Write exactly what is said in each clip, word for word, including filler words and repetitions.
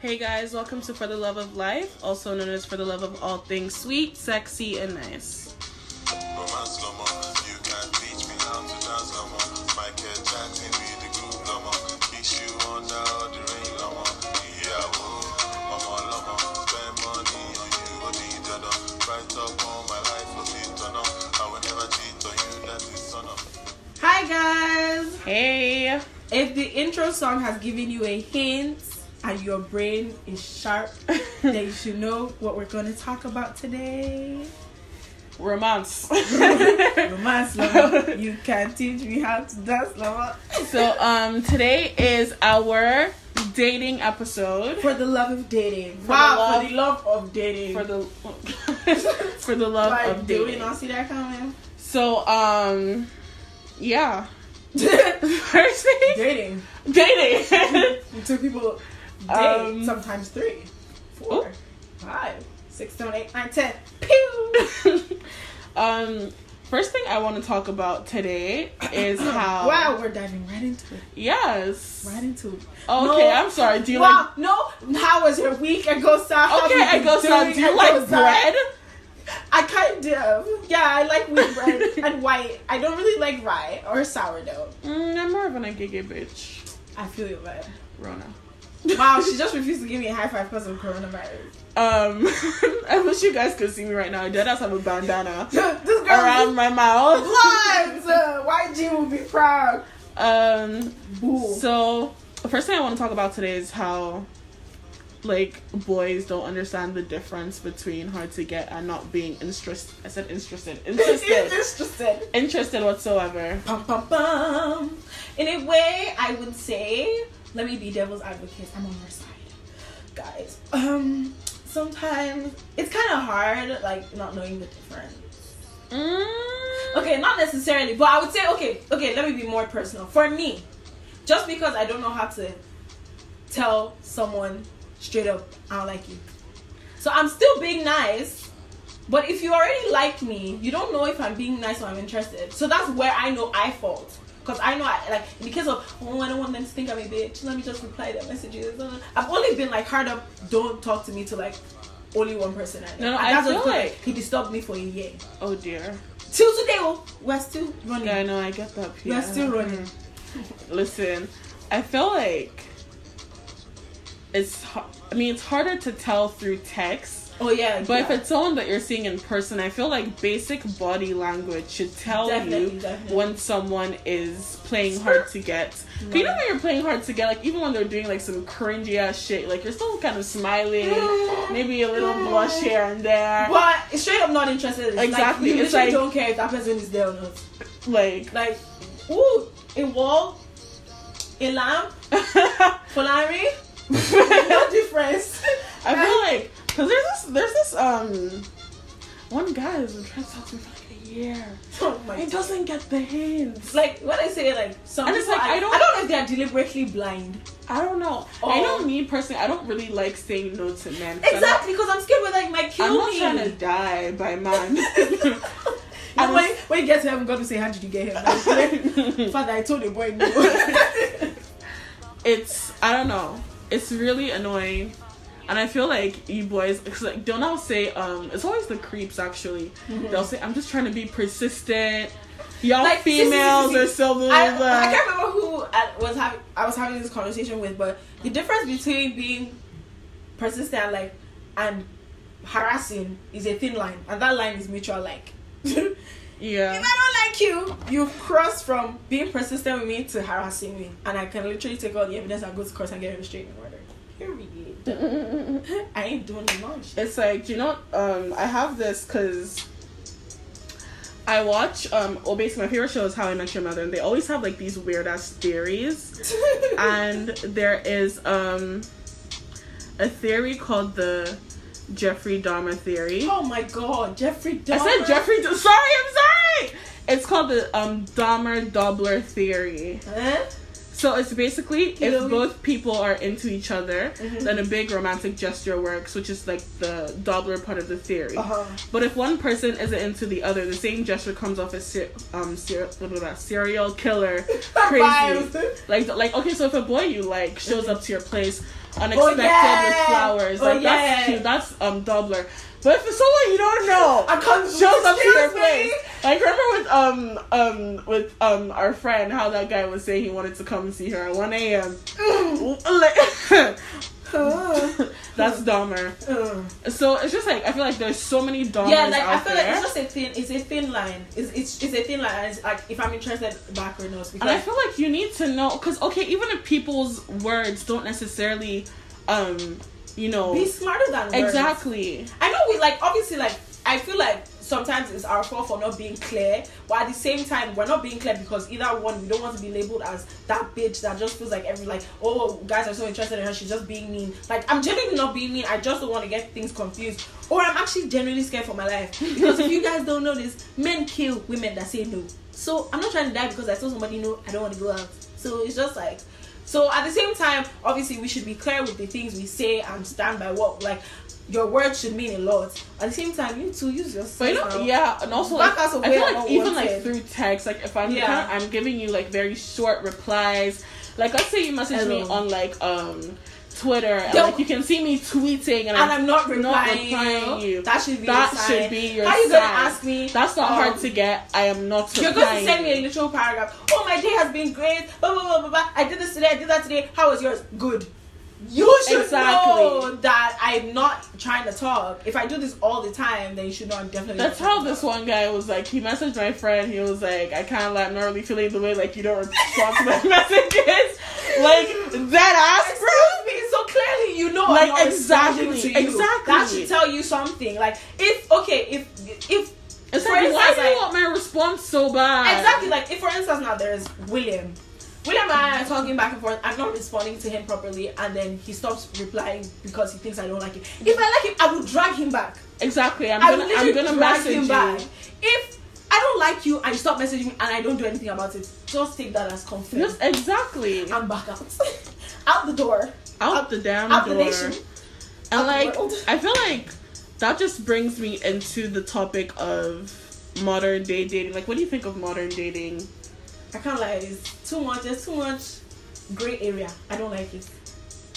Hey guys, welcome to For the Love of Life, also known as For the Love of All Things Sweet, Sexy, and Nice. Hi guys! Hey! If the intro song has given you a hint, and your brain is sharp, then you should know what we're going to talk about today. Romance. Romance, lover. You can teach me how to dance, lover. So, um, today is our dating episode. For the love of dating. For wow, the love, for the love of dating. For the, for the love like, of dating. Do we not see that coming? So, um, yeah. First thing? Dating. Dating. Two people... Day, um, sometimes three, four, oh. five, six, seven, eight, nine, ten. Pew! um, first thing I want to talk about today is how... Wow, we're diving right into it. Yes. Right into it. Oh, okay, no, I'm sorry. Do you wow, like... Wow, no. How was your week? I go south. Okay, I go south. Do you like bread? I kind of. Yeah, I like wheat bread and white. I don't really like rye or sourdough. Mm, I'm more of an agege bitch. I feel you, but... Rona. Wow, she just refused to give me a high five because of coronavirus. Um, I wish you guys could see me right now. I does have a bandana this girl around my mouth. What? Uh, Y G will be proud. Um, Ooh. So the first thing I want to talk about today is how, like, boys don't understand the difference between hard to get and not being interested. I said interested. Interested. interested. Interested whatsoever. Bum, bum, bum. In a way, I would say... Let me be devil's advocate. I'm on your side, guys. Um, sometimes it's kind of hard, like, not knowing the difference. Mm. Okay, not necessarily, but I would say, okay, okay, let me be more personal. For me, just because I don't know how to tell someone straight up, I don't like you. So I'm still being nice, but if you already like me, you don't know if I'm being nice or I'm interested. So that's where I know I fault. Because I know, I, like, in the case of, oh, I don't want them to think I'm a bitch, let me just reply their messages. I've only been, like, hard up, don't talk to me to, like, only one person. I know. No, no, I feel like... He disturbed me for a year. Oh, dear. Till today, we're still running. Yeah, I know, I get that. We're still running. Listen, I feel like it's, I mean, it's harder to tell through text. Oh, yeah. But yeah. If it's someone that you're seeing in person, I feel like basic body language should tell definitely, you definitely. when someone is playing hard to get. No. You know when you're playing hard to get, like, even when they're doing, like, some cringy-ass shit, like, you're still kind of smiling, maybe a little blush here and there. But it's straight up not interested. Exactly. Like, you it's like, don't care if that person is there or not. Like, like, ooh, a wall, a lamp, Polari, no difference. I feel like... Cause there's this, there's this um, one guy who's been trying to talk to me for like a year. Oh my it doesn't get the hints. Like what I say, like some and it's like I, I don't, I don't know if they're deliberately blind. I don't know. Or, I know me personally. I don't really like saying no to men. Exactly, because I'm, I'm scared with like my kill I'm not me. Trying to die by man. And when when you get to heaven, God will say, "How did you get here?" Like, Father, I told the boy no. It's I don't know. It's really annoying. And I feel like you boys, cause like they'll now say, um, it's always the creeps actually. Mm-hmm. They'll say, I'm just trying to be persistent. Y'all like, females or something. I, like I can't remember who I was having. I was having this conversation with, but the difference between being persistent, like, and harassing is a thin line, and that line is mutual, like. Yeah. If I don't like you, you've crossed from being persistent with me to harassing me, and I can literally take all the evidence and go to court and get restraining order. Period. I ain't doing much. It's like, you know, um, I have this because I watch, um, well, basically, my favorite show is How I Met Your Mother, and they always have, like, these weird-ass theories. And there is, um, a theory called the Jeffrey Dahmer theory. Oh, my God. Jeffrey Dahmer. I said Jeffrey da- Sorry, I'm sorry! It's called the, um, Dahmer Dobler theory. Huh? So it's basically Can if both people are into each other, mm-hmm. then a big romantic gesture works, which is like the Dobler part of the theory. Uh-huh. But if one person isn't into the other, the same gesture comes off as ser- um ser- what about serial killer crazy. like like okay, so if a boy you like shows up to your place unexpected oh, yeah. with flowers, oh, like yeah. that's cute. That's um Dobler. But if it's someone you don't know, I come shows up to their place. Like remember with um um with um our friend how that guy was saying he wanted to come see her at one a.m. That's Dahmer. Uh. So it's just like I feel like there's so many Dahmers yeah, like, out I feel there. Like it's just a thin, it's a thin line. It's it's, it's a thin line. It's like if I'm interested, back or not. And I feel like you need to know because okay, even if people's words don't necessarily um. You know, be smarter than words. Exactly. I know we like obviously like I feel like sometimes it's our fault for not being clear, but at the same time we're not being clear because either one we don't want to be labeled as that bitch that just feels like every like oh guys are so interested in her she's just being mean. Like I'm genuinely not being mean. I just don't want to get things confused, or I'm actually genuinely scared for my life because if you guys don't know this, men kill women that say no. So I'm not trying to die because I saw somebody no. I don't want to go out. So it's just like. So at the same time, obviously we should be clear with the things we say and stand by what like your words should mean a lot. At the same time, you too use your but you know, yeah, and also like, I feel like even wanted. Like through text, like if I'm yeah. kind of, I'm giving you like very short replies. Like let's say you message Hello. me on like um Twitter, and, like you can see me tweeting, and, and I'm, I'm not replying, not replying you. That should be that your should be your. How are you gonna ask me? That's not um, hard to get. I am not. You're replying. Going to send me a literal paragraph. Oh, my day has been great. Blah blah blah blah blah. I did this today. I did that today. How was yours? Good. You should exactly. know that I'm not trying to talk. If I do this all the time, then you should know I'm definitely. That's how this one guy was like. He messaged my friend. He was like, "I can't like not really feeling the way like you don't respond to my messages." Like that ass, bro. So clearly, you know, like I'm not exactly, to you. Exactly. That should tell you something. Like if okay, if if. It's for like, instance, why do like, you want my response so bad? Exactly. Like if for instance now there's William. William and I are talking back and forth. I'm not responding to him properly, and then he stops replying because he thinks I don't like him. If I like him, I will drag him back. Exactly. I'm I gonna, I'm gonna message him you. Back. If I don't like you and you stop messaging me and I don't do anything about it, just take that as confirmed. Yes, exactly. I'm back out, out the door, out, out the damn out door. The nation, and out like, the I feel like that just brings me into the topic of modern day dating. Like, what do you think of modern dating? I can't lie, it's too much, there's too much grey area. I don't like it.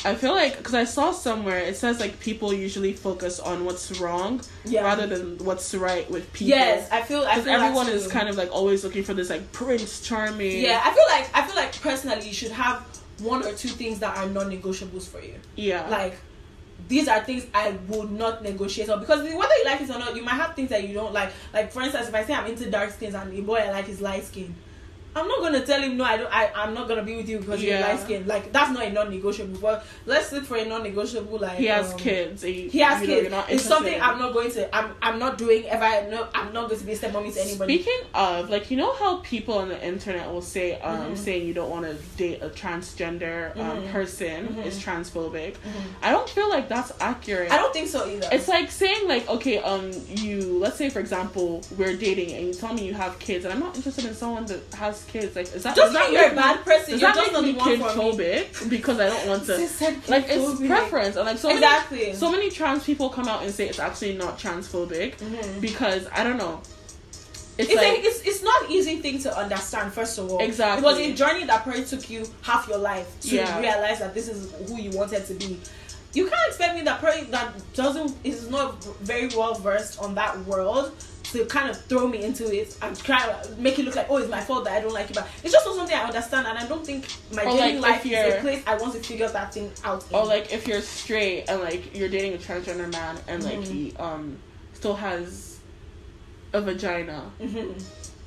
I feel like, because I saw somewhere, it says like people usually focus on what's wrong yeah. rather than what's right with people. Yes, I feel I feel everyone is kind of like always looking for this like Prince Charming. Yeah, I feel like, I feel like personally you should have one or two things that are non-negotiables for you. Yeah. Like, these are things I would not negotiate on because whether you like it or not, you might have things that you don't like. Like for instance, if I say I'm into dark skins and the boy I like is light skin. I'm not gonna tell him no. I don't. I, I'm not gonna be with you because yeah. you're light skinned. Like that's not a non-negotiable. But let's look for a non-negotiable. Like he has um, kids. He, he has kids. Know, it's something I'm not going to. I'm. I'm not doing ever. No, I'm not going to be a stepmommy to anybody. Speaking of, like you know how people on the internet will say, um, mm-hmm. saying you don't want to date a transgender um, mm-hmm. person mm-hmm. is transphobic. Mm-hmm. I don't feel like that's accurate. I don't think so either. It's like saying like okay, um, you. Let's say for example, we're dating and you tell me you have kids and I'm not interested in someone that has. Kids like is that just that you're a bad person? You're just not the one for me because I don't want to. Like it's preference and like so exactly. many so many trans people come out and say it's actually not transphobic mm-hmm. because I don't know. It's, it's like a, it's it's not an easy thing to understand first of all. Exactly, it was a journey that probably took you half your life to yeah. realize that this is who you wanted to be. You can't expect me that person that doesn't is not very well versed on that world. To kind of throw me into it and try make it look like oh it's my fault that I don't like it, but it's just not something I understand and I don't think my dating like life is a place I want to figure that thing out in. Or like if you're straight and like you're dating a transgender man and like mm-hmm. he um still has a vagina mm-hmm.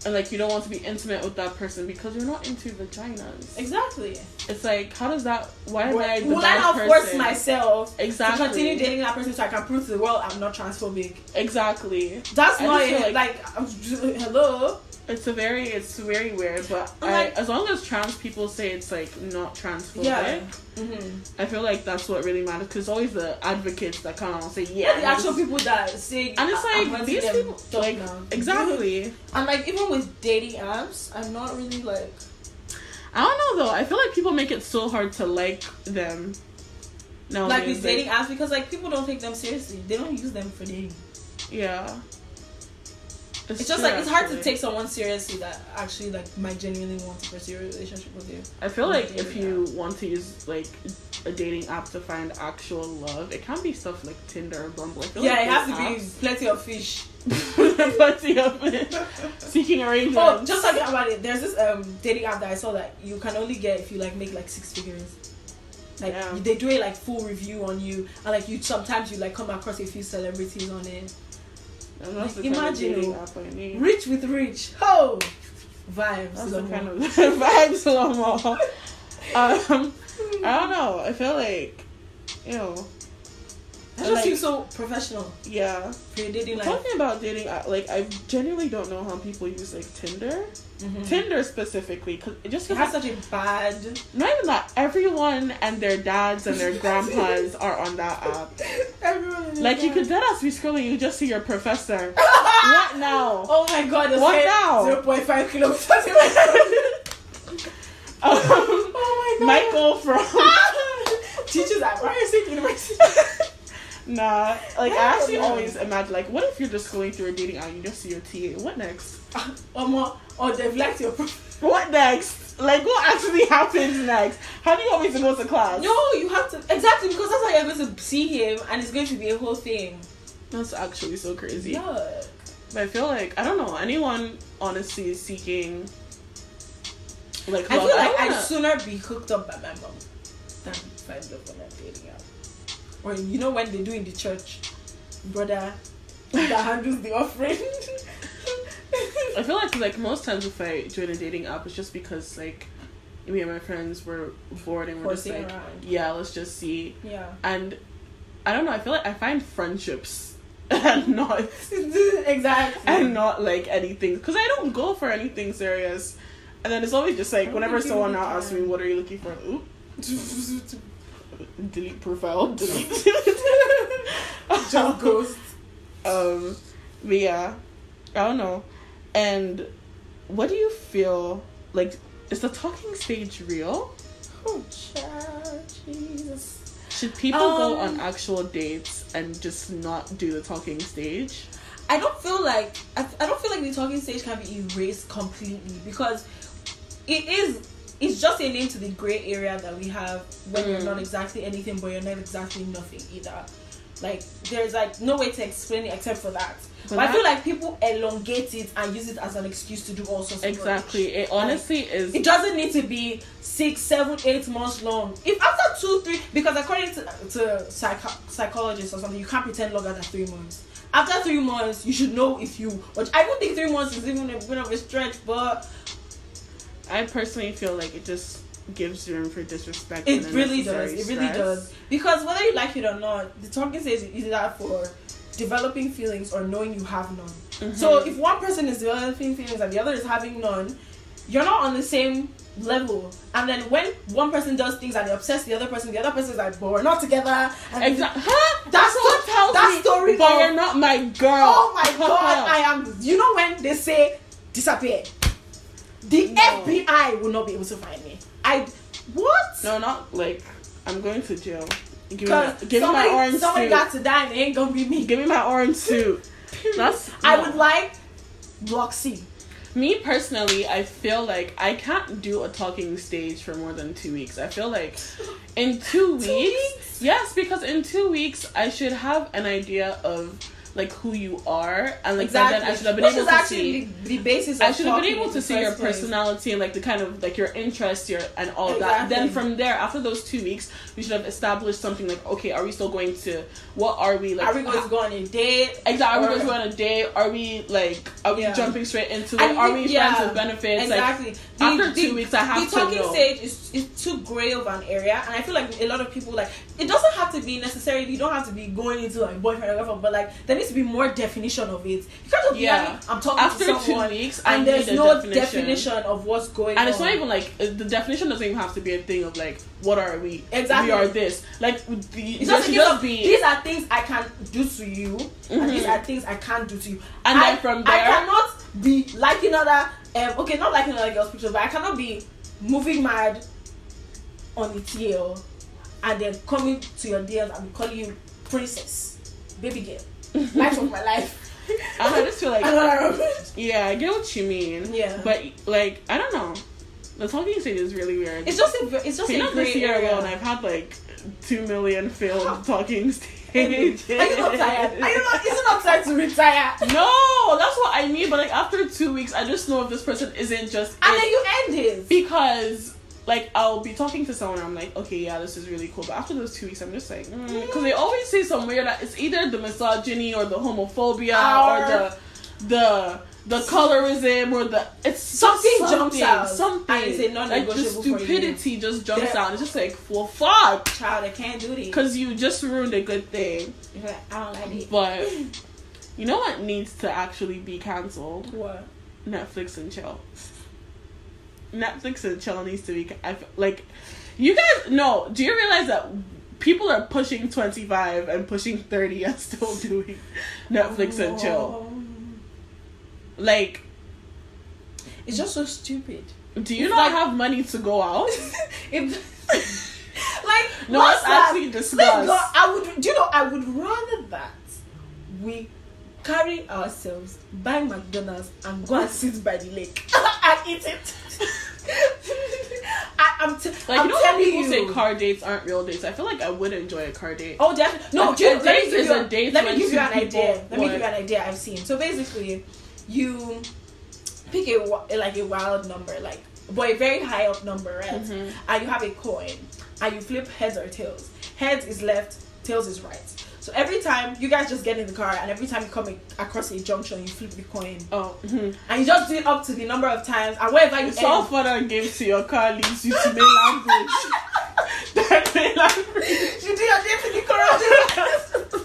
and like you don't want to be intimate with that person because you're not into vaginas. Exactly. It's like how does that? Why am I the Will bad I not person? Force myself exactly. to continue dating that person so I can prove to the world I'm not transphobic? Exactly. That's I not it. Like, like I'm just, hello. It's a very it's very weird, but I, like, as long as trans people say it's like not transphobic, yeah. mm-hmm. I feel like that's what really matters. Because always the advocates that come out and say yeah, yeah the actual people that say and it's I, like these people like now. Exactly. And like even with dating apps, I'm not really like. I don't know though. I feel like people make it so hard to like them. No, like these dating apps, because like people don't take them seriously. They don't use them for dating. Yeah. It's, it's just true, like it's actually hard to take someone seriously that actually like might genuinely want to pursue a relationship with you. I feel like if you app. want to use like a dating app to find actual love, it can't be stuff like Tinder or Bumble. I feel yeah, like it has apps. to be plenty of fish, plenty of it. Seeking Arrangements. Oh, just talking about it, there's this um dating app that I saw that you can only get if you like make like six figures. Like yeah. they do a like full review on you, and like you sometimes you like come across a few celebrities on it. Like, imagine it. Rich with rich. Oh, vibes. That's the kind of vibes a lot more. Um, I don't know. I feel like, you know, I just like, seem so professional. Yeah. For your dating life. Talking about dating, like I genuinely don't know how people use like Tinder, mm-hmm. Tinder specifically, because it just it has like, such a bad. Not even that. Everyone and their dads and their grandpas are on that app. Everyone. Like you could deadass be scrolling, you just see your professor. What now? Oh my god! What like now? Zero point five kilos. um, oh my god! Michael from teaches at Ryerson University. Nah, like I, I actually know. always imagine, like, what if you're just going through a dating app and you just see your T A? What next? Or more, or they've liked your. What next? Like, what actually happens next? How do you want me to go to class? No, you have to exactly because that's how you're going to see him, and it's going to be a whole thing. That's actually so crazy. Yuck. But I feel like I don't know anyone honestly is seeking. Like, I love. feel like I wanna... I'd sooner be hooked up by my mom than find love on that dating app. Or you know when they do in the church, brother that handles the offering. I feel like like most times if I join a dating app, it's just because like me and my friends were bored and we're Forcing just like around. yeah, let's just see. Yeah. And I don't know. I feel like I find friendships and not exactly and not like anything because I don't go for anything serious. And then it's always just like I'm whenever someone now asks me, "What are you looking for?" Oop. Delete profile. Delete. Just ghost. Um, but yeah, I don't know. And what do you feel like? Is the talking stage real? Oh, child, Jesus. Should people um, go on actual dates and just not do the talking stage? I don't feel like I, I don't feel like the talking stage can be erased completely because it is. It's just a name to the grey area that we have when mm. you're not exactly anything, but you're not exactly nothing either. Like, there's, like, no way to explain it except for that. But, but I feel like people elongate it and use it as an excuse to do all sorts exactly. of things. Exactly. It honestly like, is... It doesn't need to be six, seven, eight months long. If after two, three... Because according to, to psych- psychologists or something, you can't pretend longer than three months. After three months, you should know if you... Which I don't think three months is even a bit of a stretch, but... I personally feel like it just gives room for disrespect. It really does. It really stress. does. Because whether you like it or not, the talking stage is either for developing feelings or knowing you have none. Mm-hmm. So if one person is developing feelings and the other is having none, you're not on the same level. And then when one person does things and they obsess the other person, the other person is like, but we're not together. Exactly. Huh? That's what so, tells that me. That story. But you're not my girl. Oh my god, I am. You know when they say disappear. The no. F B I will not be able to find me. I what? No, not like I'm going to jail. Give me, my, give somebody, me my orange somebody suit. Somebody got to die, and it ain't gonna be me. Give me my orange suit. That's I no. would like block C. Me personally, I feel like I can't do a talking stage for more than two weeks. I feel like in two weeks, two weeks? yes, because in two weeks I should have an idea of. Like who you are, and like exactly. then I should have been Which able is to actually see. The, the basis. Of I should have been able to see your personality place. and like the kind of like your interests, your and all exactly. that. Then from there, after those two weeks, we should have established something like, okay, are we still going to? What are we like? Are we going to go on a date? Exactly. Are we going to go on a date? Are we like? Are we yeah. jumping straight into? Like, are we yeah. friends with benefits? Exactly. Like, the, after the, two weeks, I have to know. The talking stage is is too grey of an area, and I feel like a lot of people like it doesn't have to be necessarily. You don't have to be going into like boyfriend or girlfriend, but like there needs to be more definition of it. You can't just yeah. be having, I'm talking After to someone, two weeks, and I there's no definition. definition of what's going on. And it's on. not even like the definition doesn't even have to be a thing of like, what are we? Exactly, we are this. Like the, it's just, just be. These are things I can do to you, mm-hmm. and these are things I can't do to you. And I, then from there, I cannot be liking other. Um, okay, not liking other girls' pictures, but I cannot be moving mad on the T L and then coming to your D Ms and calling you princess, baby girl, life of my life. I just feel like, yeah, I get what you mean. Yeah, but like, I don't know. The talking stage is really weird. It's just a, it's just a great year alone. I've had like two million failed talking stages. Are you not tired? Are you not? Is it not time to retire? No, that's what I mean. But like after two weeks, I just know if this person isn't just. And it, then you end it because like I'll be talking to someone. And I'm like, okay, yeah, this is really cool. But after those two weeks, I'm just like, because mm, they always say some weird. It's either the misogyny or the homophobia Our... or the the. The colorism or the it's something, something jumps out. Something, and it's like the stupidity just jumps yeah. out. It's just like, well, fuck, child, I can't do this because you just ruined a good thing. You're like, I don't like it. But you know what needs to actually be cancelled? What? Netflix and chill. Netflix and chill needs to be. I feel, like, you guys. No, do you realize that people are pushing twenty-five and pushing thirty and still doing Netflix oh. and chill? Like, it's just so stupid. Do you it's not like, have money to go out? If, like, no, it's actually disgusting. I would, do you know, I would rather that we carry ourselves, buy McDonald's, and go and sit by the lake and eat it. I, I'm t- like, I'm you know how people you. say car dates aren't real dates? I feel like I would enjoy a car date. Oh, definitely. No, just date is a date. Let me give you an idea. Let me give you an idea I've seen. So basically, you pick a like a wild number, like but a very high up number, right? Mm-hmm. And you have a coin, and you flip heads or tails. Heads is left, tails is right. So every time you guys just get in the car, and every time you come a- across a junction, you flip the coin. Oh, mm-hmm. And you just do it up to the number of times, and wherever you. It's end, all fun and games to your car leads you to main language. That main language. You do your date to the car.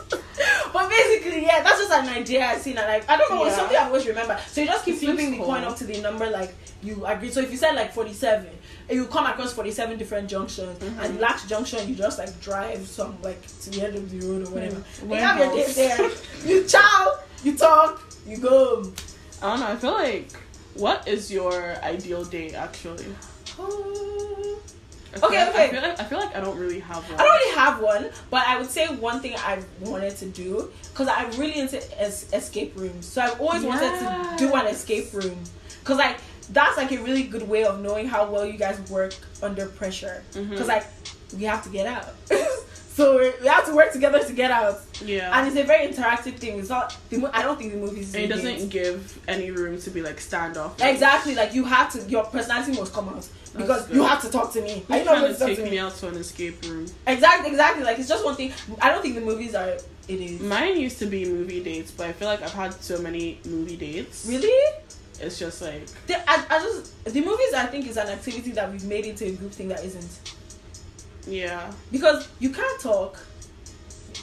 But basically, yeah, that's just an idea I've seen. And like, I don't know, yeah. it's something I've always remembered. So you just keep flipping the coin up to the number like you agreed. So if you said like forty-seven, you come across forty-seven different junctions, mm-hmm. and the last junction you just like drive some like to the end of the road or whatever. Mm-hmm. You have your day there. You chow, you talk, you go. I don't know. I feel like, what is your ideal day actually? Uh... I okay, like, okay. I feel, like, I feel like I don't really have one. I don't really have one, but I would say one thing I wanted to do, because I'm really into es- escape rooms. So I've always yes. wanted to do an escape room. Because, like, that's, like, a really good way of knowing how well you guys work under pressure. Because, mm-hmm. like, we have to get out. So we have to work together to get out. Yeah. And it's a very interactive thing. It's not. The mo- I don't think the movie is. It doesn't games. give any room to be like standoff. Exactly. Like you have to. Your personality must come out because you have to talk to me. Are you not going to talk to me? Take me out to an escape room. Exactly. Exactly. Like it's just one thing. I don't think the movies are. It is. Mine used to be movie dates, but I feel like I've had so many movie dates. Really? It's just like. The, I, I just the movies. I think is an activity that we've made into a group thing that isn't. Yeah, because you can't talk.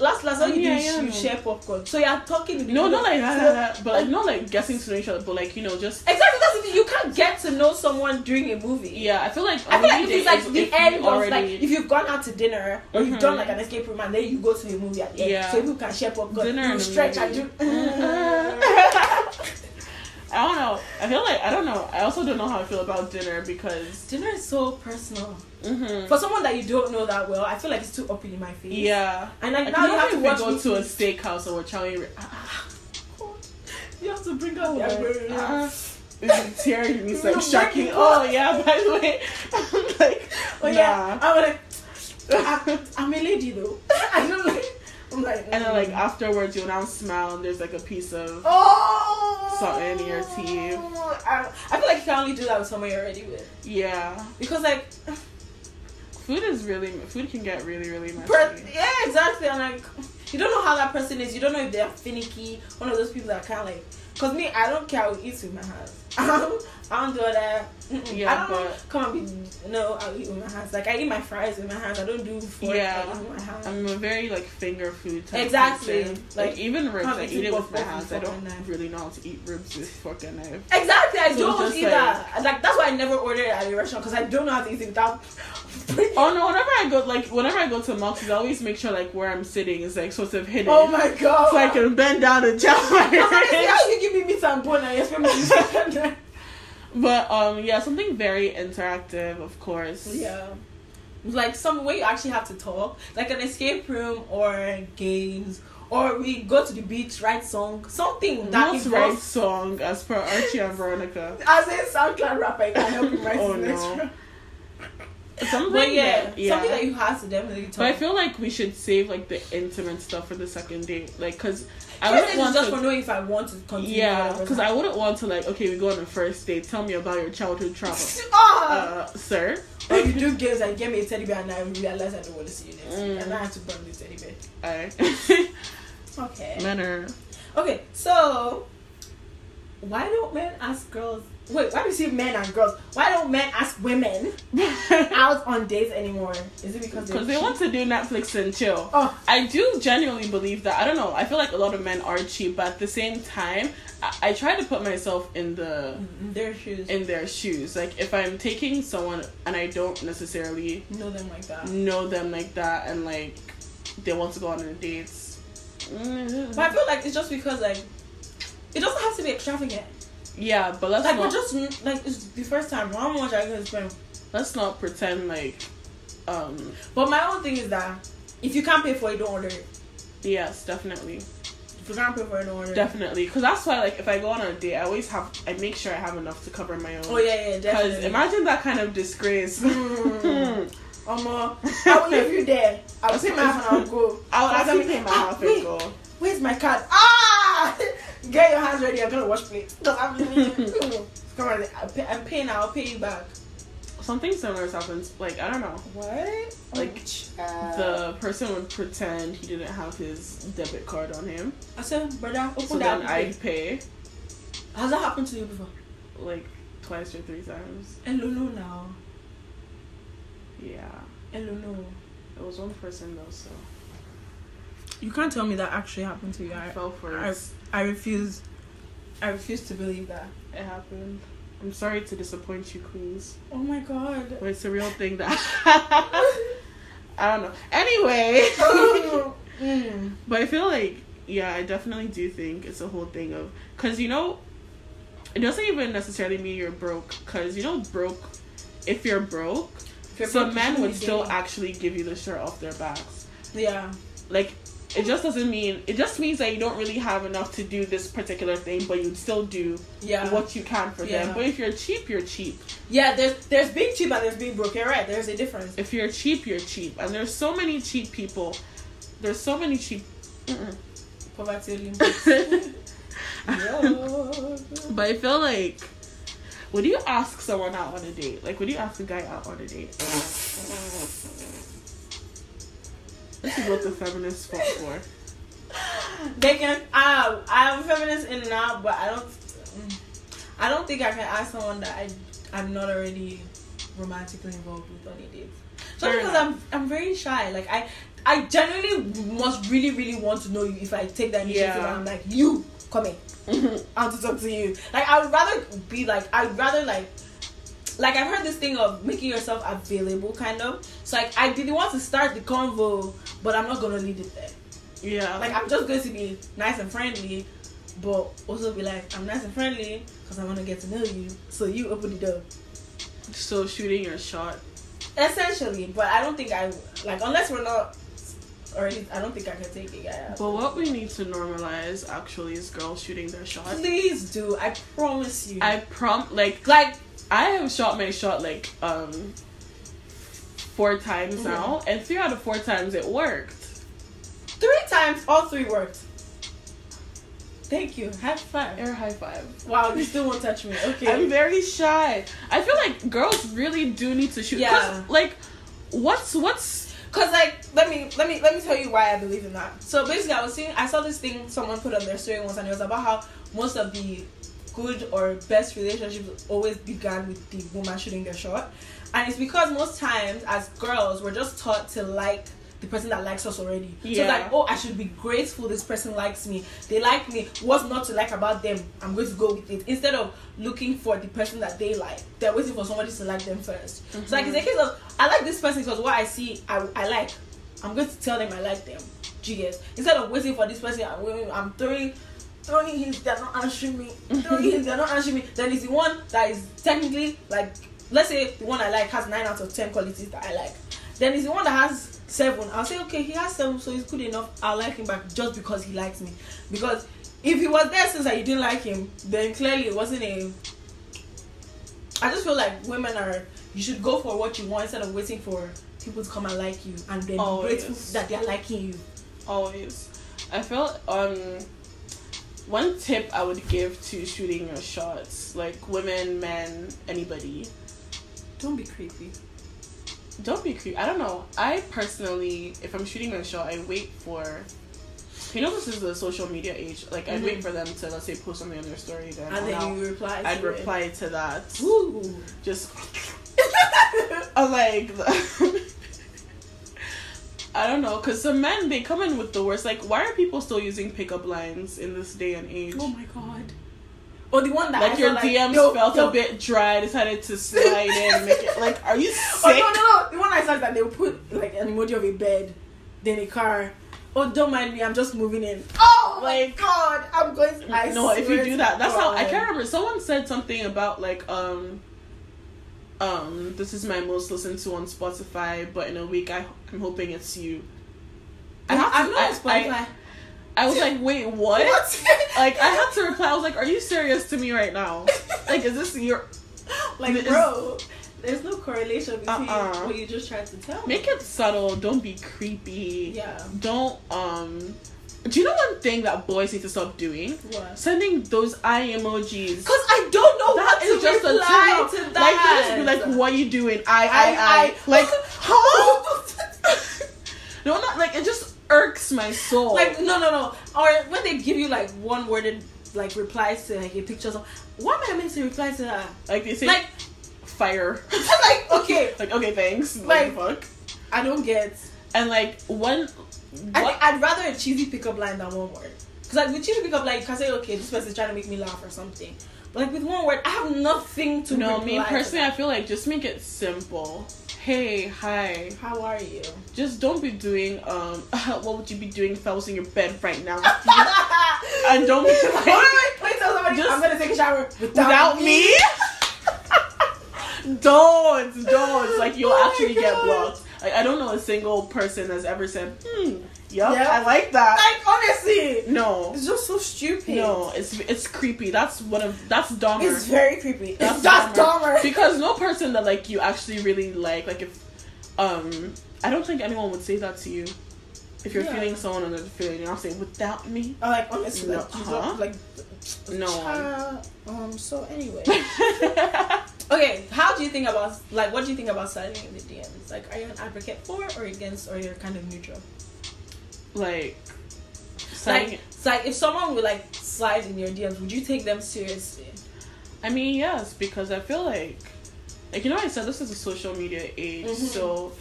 Last last time oh, you yeah, did yeah, you no. share popcorn, so you're talking. No, not like that, that but like, not like getting to know each other, but like you know, just exactly that's the thing. You can't get to know someone during a movie. Yeah, I feel like I feel like if it's like is, the end already... of like if you've gone out to dinner or mm-hmm. you've done like an escape room and then you go to a movie at the end, yeah. so you can share popcorn, dinner you and stretch and you. I don't know. I feel like I don't know. I also don't know how I feel about dinner because dinner is so personal. Mm-hmm. For someone that you don't know that well, I feel like it's too up in my face. Yeah, and like I now you have to watch go me. to a steakhouse or a Charlie. Ah, you have to bring out the ah. It's tearing me so shocking. Oh yeah, by the way, I'm like, oh nah. yeah, I'm like, I, I'm a lady though. I don't like. I'm like, mm-hmm. And then like afterwards, you now smile and there's like a piece of oh, something in your teeth. I, I feel like you can only do that with someone you're already with. Yeah, because like food is really food can get really really messy. Per- yeah, exactly. And like you don't know how that person is. You don't know if they're finicky. One of those people that kind of like. Cause me, I don't care. I will eat with my hands. I don't do that. Mm-mm. Yeah, I don't but come and be no. I will eat with my hands. Like I eat my fries with my hands. I don't do fork. Yeah, I eat with my hands. I'm a very like finger food type. Exactly. Person. Like, like even ribs, I eat it with my hands. I don't really know how to eat ribs with fork and knife. Exactly. I so don't either. Like, like that's why I never order it at a restaurant because I don't know how to eat it without. Oh no! Whenever I go, like whenever I go to Moxie's, I always make sure like where I'm sitting is like sort of hidden. Oh my god! So I can bend down and jump my. How you give me meat and bone and expect me to stand there? But um, yeah, something very interactive, of course. Yeah. Like some way you actually have to talk, like an escape room or games, or we go to the beach, write song, something that involves. Write song as per Archie and Veronica. As a SoundCloud rapper, you can help him write oh, no. Something, but yeah, that, yeah, something that you have to definitely talk. But I feel like we should save like the intimate stuff for the second date, like because I wouldn't want just to, for knowing if I want to continue. Yeah, because I wouldn't want to like, okay, we go on a first date. Tell me about your childhood trauma, uh, sir. Or you do games and give me a teddy bear and I realize I don't want to see you next mm. week and I have to burn this teddy bear. Alright. Okay. Men are. Okay, so why don't men ask girls? Wait, why do you see men and girls? Why don't men ask women out on dates anymore? Is it because because they cheap? Want to do Netflix and chill? Oh. I do genuinely believe that. I don't know. I feel like a lot of men are cheap, but at the same time, I, I try to put myself in the their shoes. In their shoes, like if I'm taking someone and I don't necessarily know them like that, know them like that, and like they want to go on their dates. Mm-hmm. But I feel like it's just because like it doesn't have to be extravagant. Yeah, but let's like not, we're just like it's the first time. How much I can spend? Let's not pretend like. um But my own thing is that if you can't pay for it, don't order it. Yes, definitely. If you can't pay for it, don't order it. Definitely, because that's why like if I go on a date, I always have I make sure I have enough to cover my own. Oh yeah, yeah, definitely. Because imagine that kind of disgrace. Mm. um, uh, I will leave you there. I will pay my half and I'll go. I will pay my half and go. Where's my card? Ah! Get your hands ready. I'm gonna wash plates. I'm Come on, I'll pay, I'm paying. I'll pay you back. Something similar happens. Like I don't know what. Like uh, the person would pretend he didn't have his debit card on him. I said, brother, open so that. So then I'd pay. Has that happened to you before? Like twice or three times. And Lulu now. Yeah. And Lulu. It was one person though, so. You can't tell me that actually happened to you. I, I fell for it. I, I refuse. I refuse to believe that it happened. I'm sorry to disappoint you, queens. Oh my god. But it's a real thing that. I don't know. Anyway. Oh. mm. But I feel like, yeah, I definitely do think it's a whole thing of. Because, you know, it doesn't even necessarily mean you're broke. Because, you know, broke. If you're broke, if you're some broke, men would still dating. Actually give you the shirt off their backs. Yeah. Like. It just doesn't mean... It just means that you don't really have enough to do this particular thing, but you'd still do yeah. what you can for yeah. them. But if you're cheap, you're cheap. Yeah, there's there's being cheap and there's being broke. You're right. There's a difference. If you're cheap, you're cheap. And there's so many cheap people. There's so many cheap... Mm-mm. Poverty Olympics. But I feel like... Would you ask someone out on a date? Like, would you ask a guy out on a date? This is what the feminists fought for. They can. Uh, I'm a feminist in and out, but I don't. I don't think I can ask someone that I I'm not already romantically involved with on a date. Just because I'm I'm very shy. Like I I genuinely must really really want to know you. If I take that initiative, yeah. and I'm like you come in. Mm-hmm. I want to talk to you. Like I would rather be like I'd rather like. Like, I've heard this thing of making yourself available, kind of. So, like, I didn't want to start the convo, but I'm not going to lead it there. Yeah. Like, I'm just going to be nice and friendly, but also be like, I'm nice and friendly because I want to get to know you. So, you open the door. So, shooting your shot. Essentially. But I don't think I... Like, unless we're not... Already, I don't think I can take it. Yeah. But what we need to normalize, actually, is girls shooting their shot. Please do. I promise you. I prom... Like... Like... I have shot my shot like um four times mm-hmm. now, and three out of four times it worked. Three times, all three worked. Thank you. High five. Air high five. Wow, you still won't touch me. Okay. I'm very shy. I feel like girls really do need to shoot. Yeah. Cause, like, what's what's? Cause like let me let me let me tell you why I believe in that. So basically, I was seeing I saw this thing someone put on their story once, and it was about how most of the good or best relationships always began with the woman shooting their shot, and it's because most times as girls we're just taught to like the person that likes us already. Yeah. So it's like, oh, I should be grateful this person likes me, they like me, what's not to like about them, I'm going to go with it, instead of looking for the person that they like. They're waiting for somebody to like them first. Mm-hmm. So like it's a case of I like this person because what I see I, I like, I'm going to tell them I like them. G S, instead of waiting for this person I'm, I'm throwing throwing hints, they're not answering me. Throwing hints, they're not answering me. Then it's the one that is technically, like, let's say the one I like has nine out of ten qualities that I like. Then it's the one that has seven. I'll say, okay, he has seven, so he's good enough. I'll like him back just because he likes me. Because if he was there since I didn't like him, then clearly it wasn't a... I just feel like women are... You should go for what you want instead of waiting for people to come and like you. And then oh, grateful yes. that they're liking you. Always. I feel... um. One tip I would give to shooting your shots, like women, men, anybody. Don't be creepy. Don't be creepy. I don't know. I personally, if I'm shooting my shot, I wait for... You know, this is the social media age. Like, mm-hmm. I wait for them to, let's say, post something on their story. Then and then you reply to I'd it. reply to that. Ooh. Just... I'm like... I don't know, because some men, they come in with the worst. Like, why are people still using pickup lines in this day and age? Oh, my God. Or the one that Like, I your D Ms like, yo, felt yo. a bit dry, decided to slide in and make it... Like, are you sick? Oh, no, no, no. The one I saw is that they would put, like, an emoji of a bed, then a car. Oh, don't mind me, I'm just moving in. Oh, like, my God. I'm going... To, I no, if you do that, that's God. how... I can't remember. Someone said something about, like, um... Um, this is my most listened to on Spotify, but in a week I, I'm hoping it's you. I have to, I'm not on Spotify. I, I was like, wait, what? what? Like, I had to reply. I was like, are you serious to me right now? Like, is this your... Like, this... bro, there's no correlation between uh-uh. what you just tried to tell me. Make it subtle. Don't be creepy. Yeah. Don't, um... Do you know one thing that boys need to stop doing? What? Sending those eye emojis. Cause I don't know what to reply to that. Like, just be like, what are you doing? I, I, I. Like, how? No, not like it. Just irks my soul. Like, no, no, no. Or when they give you like one-worded like replies to like your pictures. Why am I meant to reply to that? Like they say, like fire. Like okay. Like okay, thanks. Like, like fuck. I don't get. And like one. I think I'd rather a cheesy pickup line than one word. Because like with cheesy pickup line, you can say, okay, this person's trying to make me laugh or something. But like with one word, I have nothing to No, me personally, I feel like just make it simple. Hey, hi. How are you? Just don't be doing, um, what would you be doing if I was in your bed right now? And don't be like... Wait, wait, tell somebody, I'm going to take a shower without, without me. me? Don't, don't. Like, you'll oh actually get blocked. Like, I don't know a single person that's ever said, hmm, yup, yep. I like that. Like, honestly. No. It's just so stupid. No, it's it's creepy. That's one of, that's Dahmer. It's very creepy. That's it's Dahmer. Dahmer. Because no person that, like, you actually really like, like, if, um, I don't think anyone would say that to you. If you're yeah. feeling someone and they're feeling, you're not saying, without me. I like, honestly, no, like, huh? like, no. Uh, um, so anyway. Okay, how do you think about, like, what do you think about sliding in the D Ms? Like, are you an advocate for or against, or you're kind of neutral? Like, sliding... Like, it's like, if someone would, like, slide in your D Ms, would you take them seriously? I mean, yes, because I feel like... Like, you know, I said this is a social media age, mm-hmm. so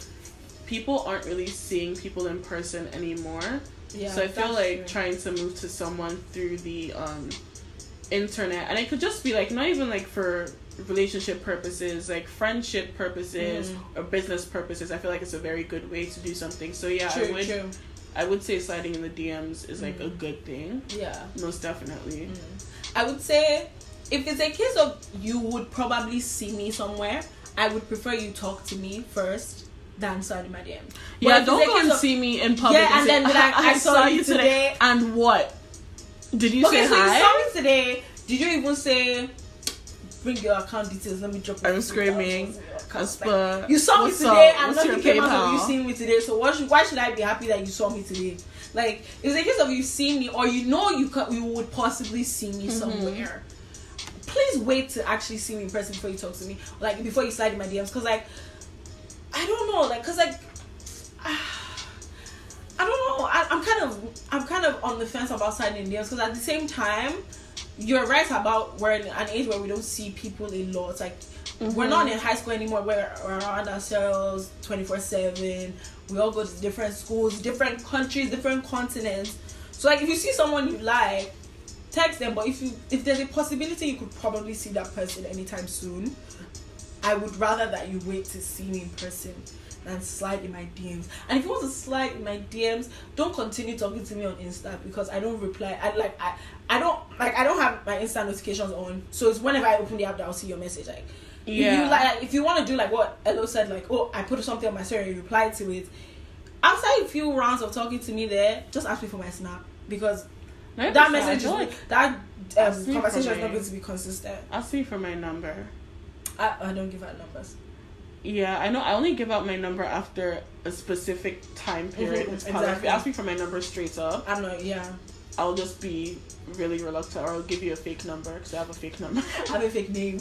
people aren't really seeing people in person anymore. Yeah, so I feel like true. trying to move to someone through the um, internet, and it could just be, like, not even, like, for... relationship purposes, like friendship purposes mm. or business purposes. I feel like it's a very good way to do something. So yeah, true, I would true. I would say sliding in the D Ms is mm. like a good thing. Yeah, most definitely. Mm. I would say if it's a case of you would probably see me somewhere, I would prefer you talk to me first than slide in my D M. Yeah, don't go and of, see me in public. Yeah, and, and then say, like, I, I saw, saw you today. today. And what? Did you okay, say so hi? Okay, so you saw me today. Did you even say? Bring your account details. Let me drop. I'm screaming. Casper. Like, you saw me today, and nothing came out of you seeing me today. So why should, why should I be happy that you saw me today? Like, it's a case of you seeing me, or you know you could, you would possibly see me mm-hmm. somewhere. Please wait to actually see me in person before you talk to me. Like before you slide in my D Ms, cause like I don't know, like cause like I don't know. I, I'm kind of I'm kind of on the fence about sliding in D Ms, cause at the same time. You're right about we're in an age where we don't see people a lot. Like, mm-hmm. we're not in high school anymore. We're around ourselves twenty-four seven. We all go to different schools, different countries, different continents. So, like, if you see someone you like, text them. But if you if there's a possibility you could probably see that person anytime soon, I would rather that you wait to see me in person than slide in my D Ms. And if you want to slide in my D Ms, don't continue talking to me on Insta, because I don't reply. I like I I don't like I don't have my Insta notifications on, so it's whenever I open the app that I'll see your message. Like, yeah. If you like, if you want to do like what Elo said, like, oh, I put something on my story, reply to it. After a few rounds of talking to me there, just ask me for my snap, because no, that message, is, like, that um, conversation is not going to be consistent. Ask me for my number. I, I don't give out numbers. Yeah, I know. I only give out my number after a specific time period. Mm-hmm, exactly. If you ask me for my number straight up, I'm not. Yeah. I'll just be really reluctant, or I'll give you a fake number because I have a fake number. I have a fake name.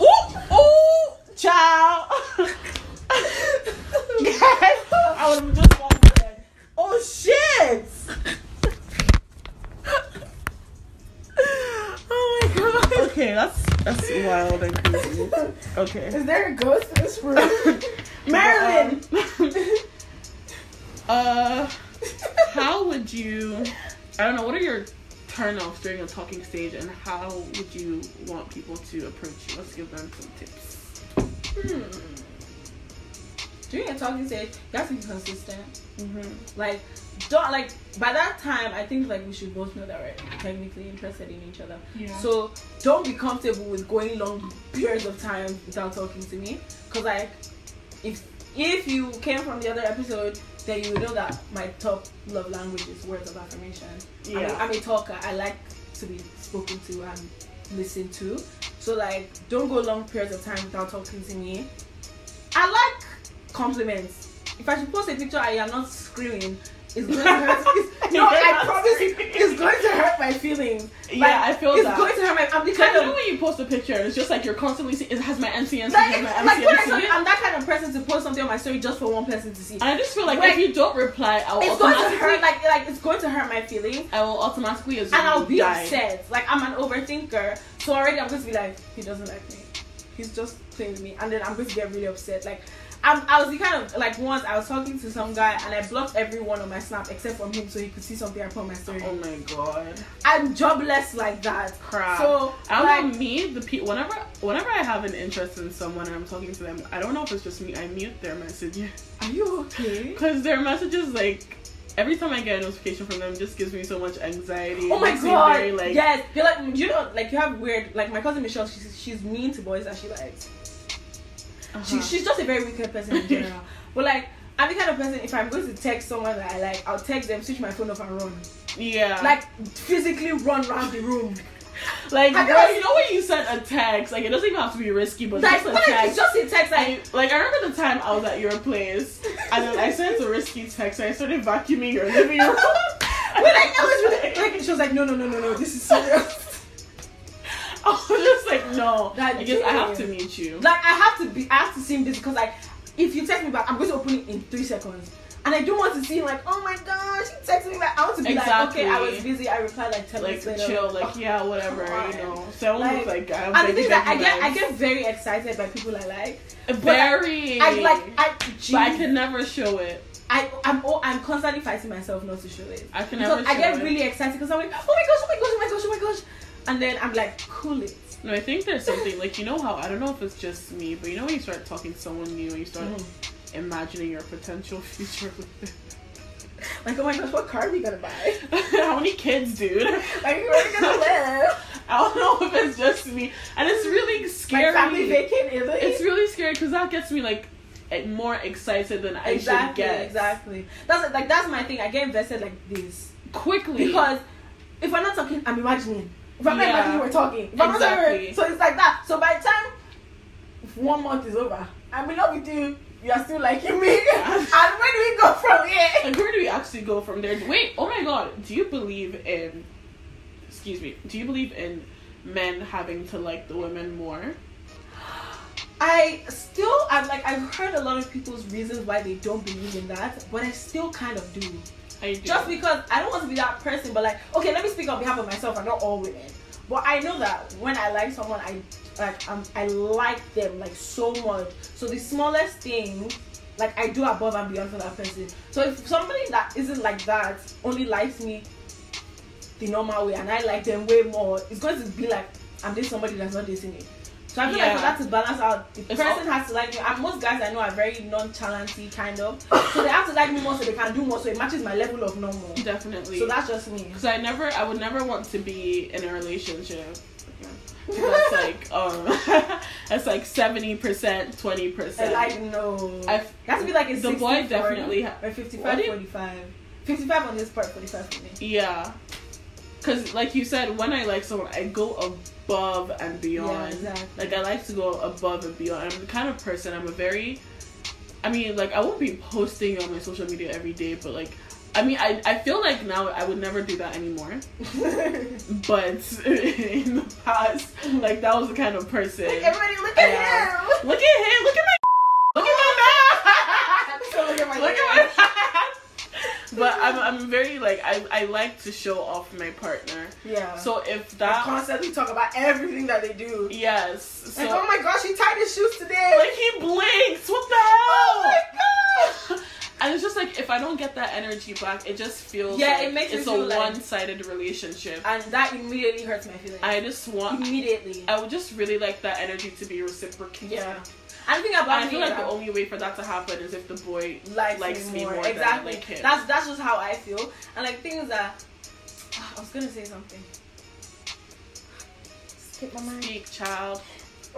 Ooh, ooh, ciao. Yes. I would have just walked in. Oh shit! Oh my god. Okay, that's that's wild and crazy. Okay. Is there a ghost in this room? Marilyn. Uh, how would you? I don't know. What are your turn offs during a talking stage, and how would you want people to approach you? Let's give them some tips. Hmm. During a talking stage, you have to be consistent. Mm-hmm. Like, don't like by that time. I think like we should both know that we're technically interested in each other. Yeah. So don't be comfortable with going long periods of time without talking to me. Cause like, if if you came from the other episode, then you know that my top love language is words of affirmation. Yeah. I'm, I'm a talker. I like to be spoken to and listened to. So like, don't go long periods of time without talking to me. I like compliments. If I should post a picture and you're not screaming, it's going to hurt. It's, no, I promise you, it's going to hurt my feelings. Like, yeah, I feel it's that. It's going to hurt my. I'm the kind I of know when you post a picture, it's just like you're constantly seeing. It has my M C N C. Like, my like M C N C. When I tell you, I'm that kind of person to post something on my story just for one person to see. I just feel like when, if you don't reply, I will. It's automatically, going to hurt. Like, like it's going to hurt my feelings. I will automatically assume. And I'll be die. upset. Like, I'm an overthinker, so already I'm going to be like, he doesn't like me. He's just playing with me, and then I'm going to get really upset. Like. I, I was the kind of like once I was talking to some guy and I blocked everyone on my Snap except for him so he could see something I put on my story. Oh my god! I'm jobless like that. Crap. So I don't know, me the pe- whenever whenever I have an interest in someone and I'm talking to them, I don't know if it's just me. I mute their messages. Are you okay? Because their messages, like every time I get a notification from them, it just gives me so much anxiety. Oh my god! Very, like, yes, you're like you know like you have weird like my cousin Michelle. She's she's mean to boys and she likes. Uh-huh. She, she's just a very wicked person in general. But like, I'm the kind of person, if I'm going to text someone that I like, I'll text them, switch my phone off and run. Yeah. Like, physically run around the room. Like, I girl, you know when you sent a text, like, it doesn't even have to be risky, but like, just a text. Like, it's just a text. Like, I, like, I remember the time I was at your place, and then I sent a risky text, and I started vacuuming your living room. Well, like, I was really, like, she was like, no, no, no, no, no, this is serious. I was just like, no, that I guess I have to meet you. Like, I have to be, I have to see this because, like, if you text me back, I'm going to open it in three seconds. And I don't want to see, like, oh my gosh, she texted me back. I want to be exactly. like, okay, I was busy. I replied, like, ten minutes later. Like, chill, like, oh, yeah, whatever, you know. So I like, like, I'm and the thing is that I get, I get very excited by people I like. Very. I, I like, I, geez. But I can never show it. I, I'm oh, I'm constantly fighting myself not to show it. I can never show it. I get really excited because I'm like, oh my gosh, oh my gosh, oh my gosh, oh my gosh. And then I'm like, cool it. No, I think there's something, like, you know how, I don't know if it's just me, but you know when you start talking to someone new and you start mm. imagining your potential future with them? Like, oh my gosh, what car are we gonna buy? How many kids, dude? Like, where are we gonna live? I don't know if it's just me. And it's really scary. Like, family vacant, is it? It's really scary because that gets me, like, more excited than I exactly, should get. Exactly, exactly. That's, like, that's my thing. I get invested like this. Quickly. Because if I'm not talking, I'm imagining. If I'm yeah. not imagining we're talking. If I'm exactly. not so it's like that. So by the time one month is over, I'm in love with you. You are still liking me. And where do we go from here? Like, where do we actually go from there? Wait, oh my god. Do you believe in... Excuse me. Do you believe in men having to like the women more? I still... I'm like, I've heard a lot of people's reasons why they don't believe in that. But I still kind of do. I do. Just because I don't want to be that person, but like, okay, let me speak on behalf of myself. I'm not all women, but I know that when I like someone, I like um, I like them like so much. So the smallest thing, like I do above and beyond for that person. So if somebody that isn't like that only likes me the normal way, and I like them way more, it's going to be like I'm dating somebody that's not dating me. So I feel yeah. like for that to balance out, the it's person all- has to like me. And most guys I know are very nonchalant-y kind of. So they have to like me more so they can do more. So it matches my level of normal. Definitely. So that's just me. Because I never, I would never want to be in a relationship. That's like um, that's like seventy percent, twenty percent. Like no, I've, that's be like a the boy definitely ha- or fifty-five, forty-five fifty-five on this part, forty-five for me. Yeah, because like you said, when I like someone, I go above and beyond. Yeah, exactly. Like I like to go above and beyond. I'm the kind of person. I'm a very, I mean, like I won't be posting on my social media every day, but like. I mean, I, I feel like now I would never do that anymore, but in the past, like, that was the kind of person. Like, everybody, look at yeah. him! Look at him! Look at my Look at my mouth! So look at my Look at my But I'm I'm very, like, I, I like to show off my partner. Yeah. So if that... I constantly talk about everything that they do. Yes. So, like, oh my gosh, he tied his shoes today! Like, he blinks! What the hell? Oh my gosh! And it's just like if I don't get that energy back, it just feels yeah, like it makes it's it a one-sided like, relationship, and that immediately hurts my feelings. I just want immediately. I would just really like that energy to be reciprocated. Yeah, I think about. I feel like the only way for that to happen is if the boy likes, likes me more. more exactly. Than I like him. That's that's just how I feel, and like things that I was gonna say something. Skip my mind. Speak, child.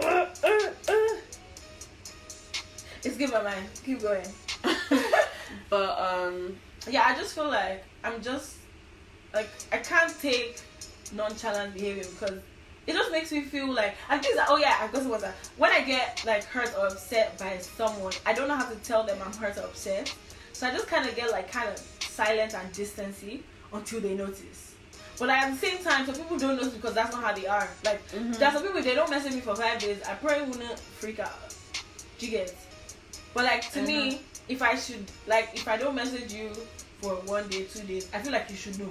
Uh, uh, uh. It's good, my mind. Keep going. But um yeah, I just feel like I'm just like I can't take nonchalant behavior because it just makes me feel like I think that oh yeah I guess it was that when I get like hurt or upset by someone I don't know how to tell them I'm hurt or upset, so I just kind of get like kind of silent and distancy until they notice. But like at the same time, some people don't notice because that's not how they are. Like mm-hmm. there's some people if they don't message me for five days I probably wouldn't freak out. Do you get? But like to mm-hmm. me. If I should, like, if I don't message you for one day, two days, I feel like you should know.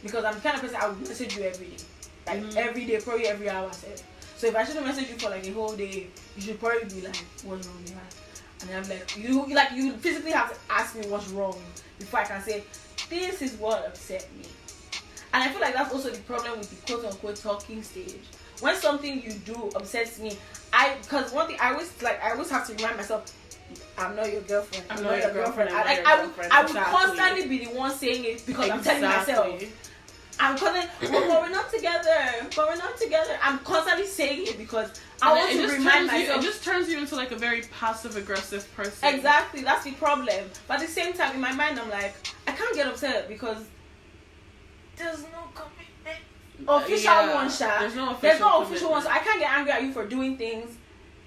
Because I'm the kind of person, I would message you every day. Like, mm. every day, probably every hour. So if I shouldn't message you for, like, a whole day, you should probably be like, what's wrong with that? And I'm like, you, like, you physically have to ask me what's wrong before I can say, this is what upset me. And I feel like that's also the problem with the quote-unquote talking stage. When something you do upsets me, I, because one thing, I always, like, I always have to remind myself, I'm not your girlfriend. I'm, I'm not, not your girlfriend. girlfriend. I, like, your I would, girlfriend. I would exactly. constantly be the one saying it because exactly. I'm telling myself. I'm constantly, well, but we're not together. But we're not together. I'm constantly saying it because I and want to remind myself. You, it just turns you into like a very passive-aggressive person. Exactly. That's the problem. But at the same time, in my mind, I'm like, I can't get upset because there's no commitment. Official yeah. one, Sha. There's no official, there's no official one. So I can't get angry at you for doing things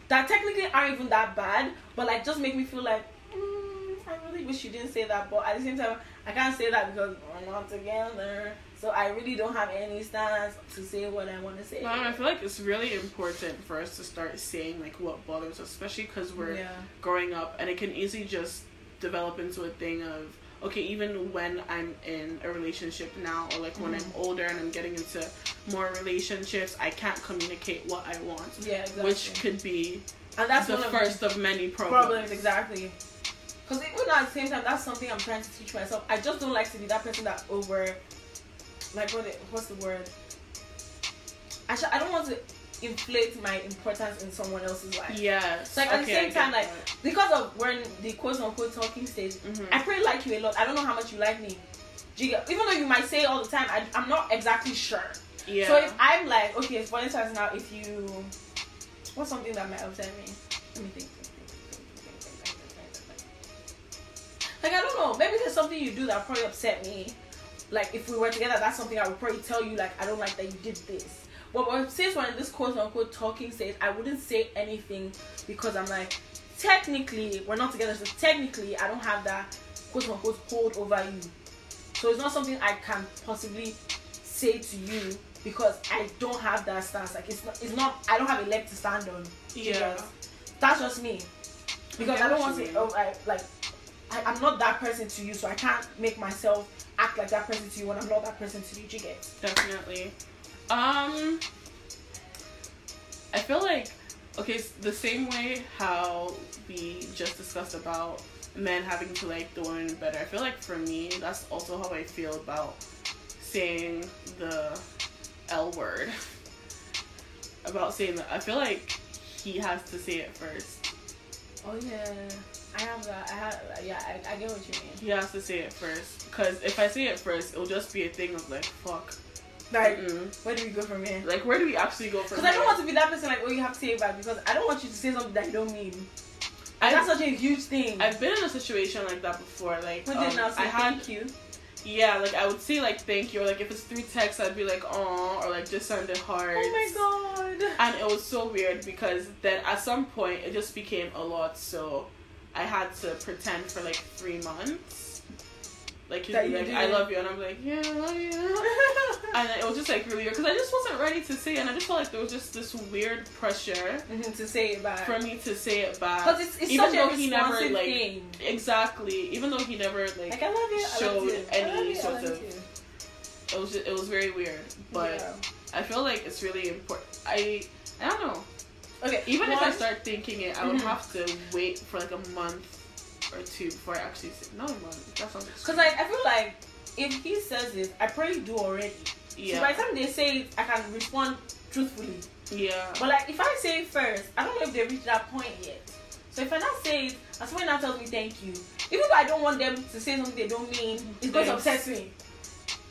that technically aren't even that bad, but like just make me feel like mm, I really wish you didn't say that. But at the same time, I can't say that because we're not together. So I really don't have any stance to say what I want to say. Mom, I feel like it's really important for us to start saying like what bothers us, especially because we're yeah. growing up, and it can easily just develop into a thing of okay, even when I'm in a relationship now, or like when mm. I'm older and I'm getting into more relationships, I can't communicate what I want. Yeah, exactly. Which could be and that's the first of, of many problems. Problems, exactly. Because even at the same time, that's something I'm trying to teach myself. I just don't like to be that person that over, like what? It, what's the word? I sh- I don't want to inflate my importance in someone else's life. Yes. Like at okay, the same time, like that. Because of when the quote-unquote talking stage, mm-hmm. I probably like you a lot. I don't know how much you like me. Even though you might say all the time, I, I'm not exactly sure. Yeah. So if I'm like, okay, it's for instance now, if you, what's something that might upset me? Let me think. Like I don't know. Maybe there's something you do that probably upset me. Like if we were together, that's something I would probably tell you. Like I don't like that you did this. Well, but since we're in this quote-unquote talking stage, I wouldn't say anything because I'm like, technically, we're not together, so technically, I don't have that quote-unquote hold over you. So it's not something I can possibly say to you because I don't have that stance. Like, it's not, it's not I don't have a leg to stand on. Yeah. That's just me. Because okay, I don't want to say, oh, I, like, I, I'm not that person to you, so I can't make myself act like that person to you when I'm not that person to you. Do you get? Definitely. Um, I feel like, okay, it's the same way how we just discussed about men having to like the woman better, I feel like for me, that's also how I feel about saying the L word. about saying that. I feel like he has to say it first. Oh yeah, I have that. I have yeah. I, I get what you mean. He has to say it first, because if I say it first, it'll just be a thing of like, fuck. Like, mm-mm. where do we go from here? Like, where do we actually go from here? Because I don't want to be that person like, oh, you have to say it back, because I don't want you to say something that you don't mean. I've, that's such a huge thing. I've been in a situation like that before. Like, um, did not say I had, thank you. Yeah, like, I would say, like, thank you. Or, like, if it's three texts, I'd be like, aw. Or, like, just send it hard. Oh, my God. And it was so weird, because then at some point, it just became a lot. So, I had to pretend for, like, three months. Like, he'd that be like, I love you. And I'm like, yeah, I love you. And it was just, like, really weird. Because I just wasn't ready to say it. And I just felt like there was just this weird pressure. Mm-hmm, to say it back. For me to say it back. Because it's, it's even such though a he never, like, thing. Exactly. Even though he never, like, like I love you, showed I love any I love you, sort I love of... You. It was just, it was very weird. But yeah. I feel like it's really important. I I don't know. Okay, even well, if I start thinking it, I would mm-hmm. have to wait for, like, a month or two before I actually say no money. That's not because like I feel like if he says it, I probably do already. Yeah. So by the time they say it, I can respond truthfully. Yeah. But like if I say it first, I don't know if they reached that point yet. So if I not say it, and someone now tells me thank you, even though I don't want them to say something they don't mean, it's going yes. to upset me,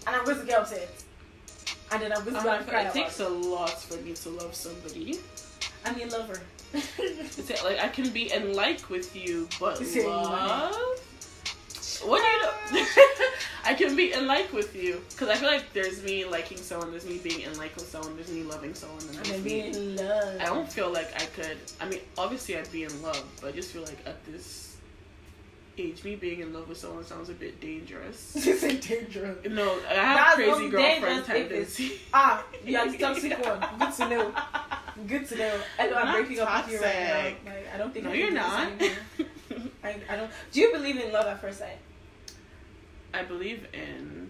and I'm going to get upset, and then I'm going to go and cry. It takes a lot for me to love somebody. I'm your lover. Like I can be in like with you, but it's love. What do you know? I can be in like with you, because I feel like there's me liking someone, there's me being in like with someone, there's me loving someone, and there's me in love. I don't feel like I could. I mean, obviously I'd be in love, but I just feel like at this age, me being in love with someone sounds a bit dangerous. You say dangerous? No, I have That's crazy girlfriend tendency. Ah, yeah, the toxic one. Good to know. Good to know. I know I'm, I'm breaking toxic. Up with you right now. Like, I don't think. No, I you're not. I, I don't. Do you believe in love at first sight? I believe in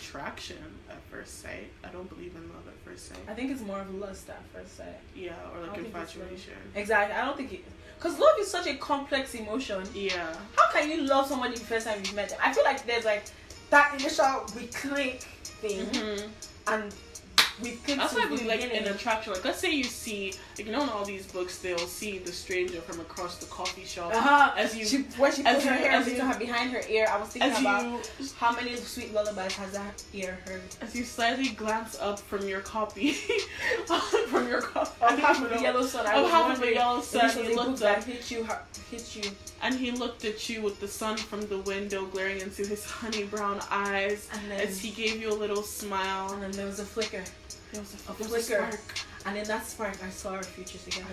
attraction at first sight. I don't believe in love at first sight. I think it's more of lust at first sight. Yeah, or like infatuation. Exactly. I don't think it. Because love is such a complex emotion. Yeah. How can you love somebody the first time you've met them? I feel like there's like that initial we click thing, mm-hmm. and. We that's why I believe like an attraction. Like let's say you see, like you know in all these books they'll see the stranger from across the coffee shop. Uh-huh. As you she, when she put her hair as you, her behind her ear, I was thinking about you, how many sweet lullabies has that ear heard. As you slightly glance up from your copy, from your copy, of half of the yellow sun. Of half of the yellow sun, he looked up, hit you, hit you, and he looked at you with the sun from the window glaring into his honey brown eyes, and then, as he gave you a little smile, and then there was a flicker. There was a, a flicker, was a spark. And in that spark, I saw our future together.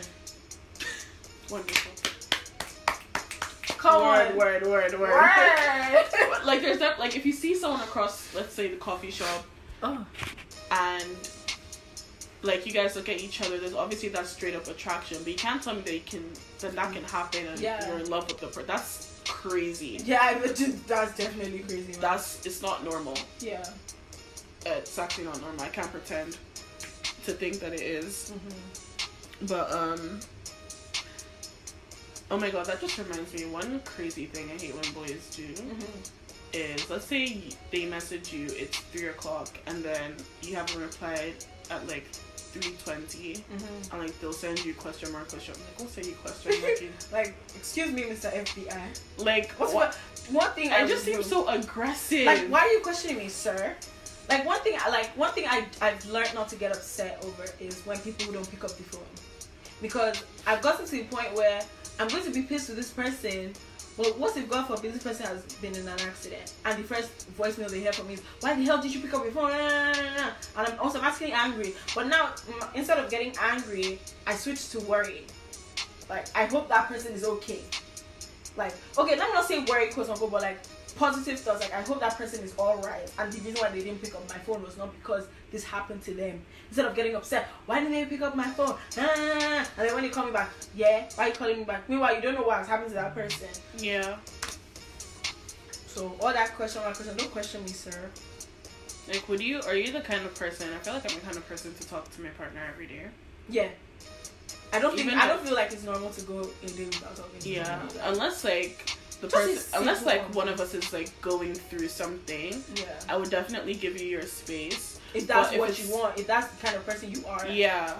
Wonderful. Come word, on. Word, word, word, word. Like there's that. Like if you see someone across, let's say the coffee shop, oh. and like you guys look at each other, there's obviously that straight up attraction, but you can't tell me that you can that that can happen and yeah. you're in love with the person. That's crazy. Yeah, I would do, that's definitely crazy. Man. That's it's not normal. Yeah. It's actually not normal. I can't pretend to think that it is. Mm-hmm. But, um... oh my god, that just reminds me. One crazy thing I hate when boys do mm-hmm. is, let's say they message you, it's three o'clock, and then you haven't replied at, like, three twenty, mm-hmm. and, like, they'll send you question mark, question mark. Like, what's any question mark? Like, excuse me, Mister F B I. Like, what's what? One thing I, I just seem so aggressive. Like, why are you questioning me, sir? Like one thing, like one thing I I've learned not to get upset over is when people don't pick up the phone, because I've gotten to the point where I'm going to be pissed with this person, but what if God forbid this person has been in an accident and the first voicemail they hear from me is why the hell did you pick up your phone? And I'm also actually angry, but now instead of getting angry, I switch to worry. Like I hope that person is okay. Like okay, let me not say worry quote unquote, but like. Positive thoughts, like I hope that person is all right, and the reason why they didn't pick up my phone was not because this happened to them. Instead of getting upset, why didn't they pick up my phone? Ah, and then when they call me back, yeah, why are you calling me back? Meanwhile, you don't know what's happened to that person. Yeah. So all that question, one question, don't question me, sir. Like, would you? Are you the kind of person? I feel like I'm the kind of person to talk to my partner every day. Yeah. I don't Even think. If, I don't feel like it's normal to go in days without talking. Yeah, to unless like. the person, unless like one of us is like going through something, yeah, I would definitely give you your space. If that's but what if you want, if that's the kind of person you are. Yeah,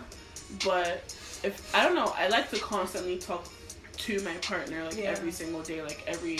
but if, I don't know, I like to constantly talk to my partner, like, yeah, every single day, like every,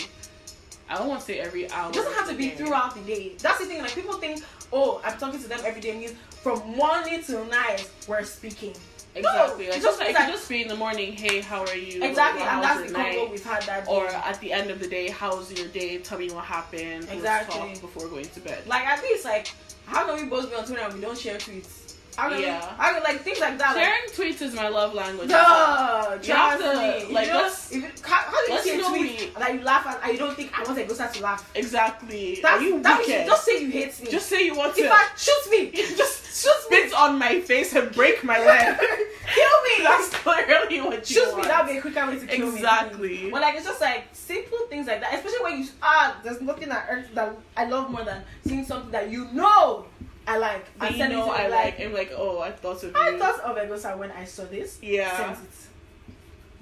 I don't want to say every hour. It doesn't have to be day. Throughout the day. That's the thing, like people think, oh, I'm talking to them every day means from morning till night we're speaking. Exactly. No, like, it just, like, it could just be in the morning, hey, how are you? Exactly, or, and that's the convo we've had that day. Or at the end of the day, how's your day? Tell me what happened. Exactly. Let's talk before going to bed. Like, at least, like, how can we both be on Twitter and we don't share tweets? I mean, yeah. I mean, like, things like that. Sharing like, tweets is my love language. Duh! You have to, like, you know, let's... If it, how, how do you see a tweet that you laugh at and you don't think, I want to go start to laugh? Exactly. That's, are you that wicked? Just say you hate me. Just say you want to... In fact, shoot me! Just shoot me! Spit on my face and break my leg. Kill me! That's literally what you shoot want. Shoot me, that would be a quicker way to kill me. Exactly. But, like, it's just, like, simple things like that. Especially when you... Ah, there's nothing that, earth that I love more than seeing something that you know... I like. I you know I like. I'm like, oh, I thought of you. I thought of Egosa when I saw this. Yeah. Sent it.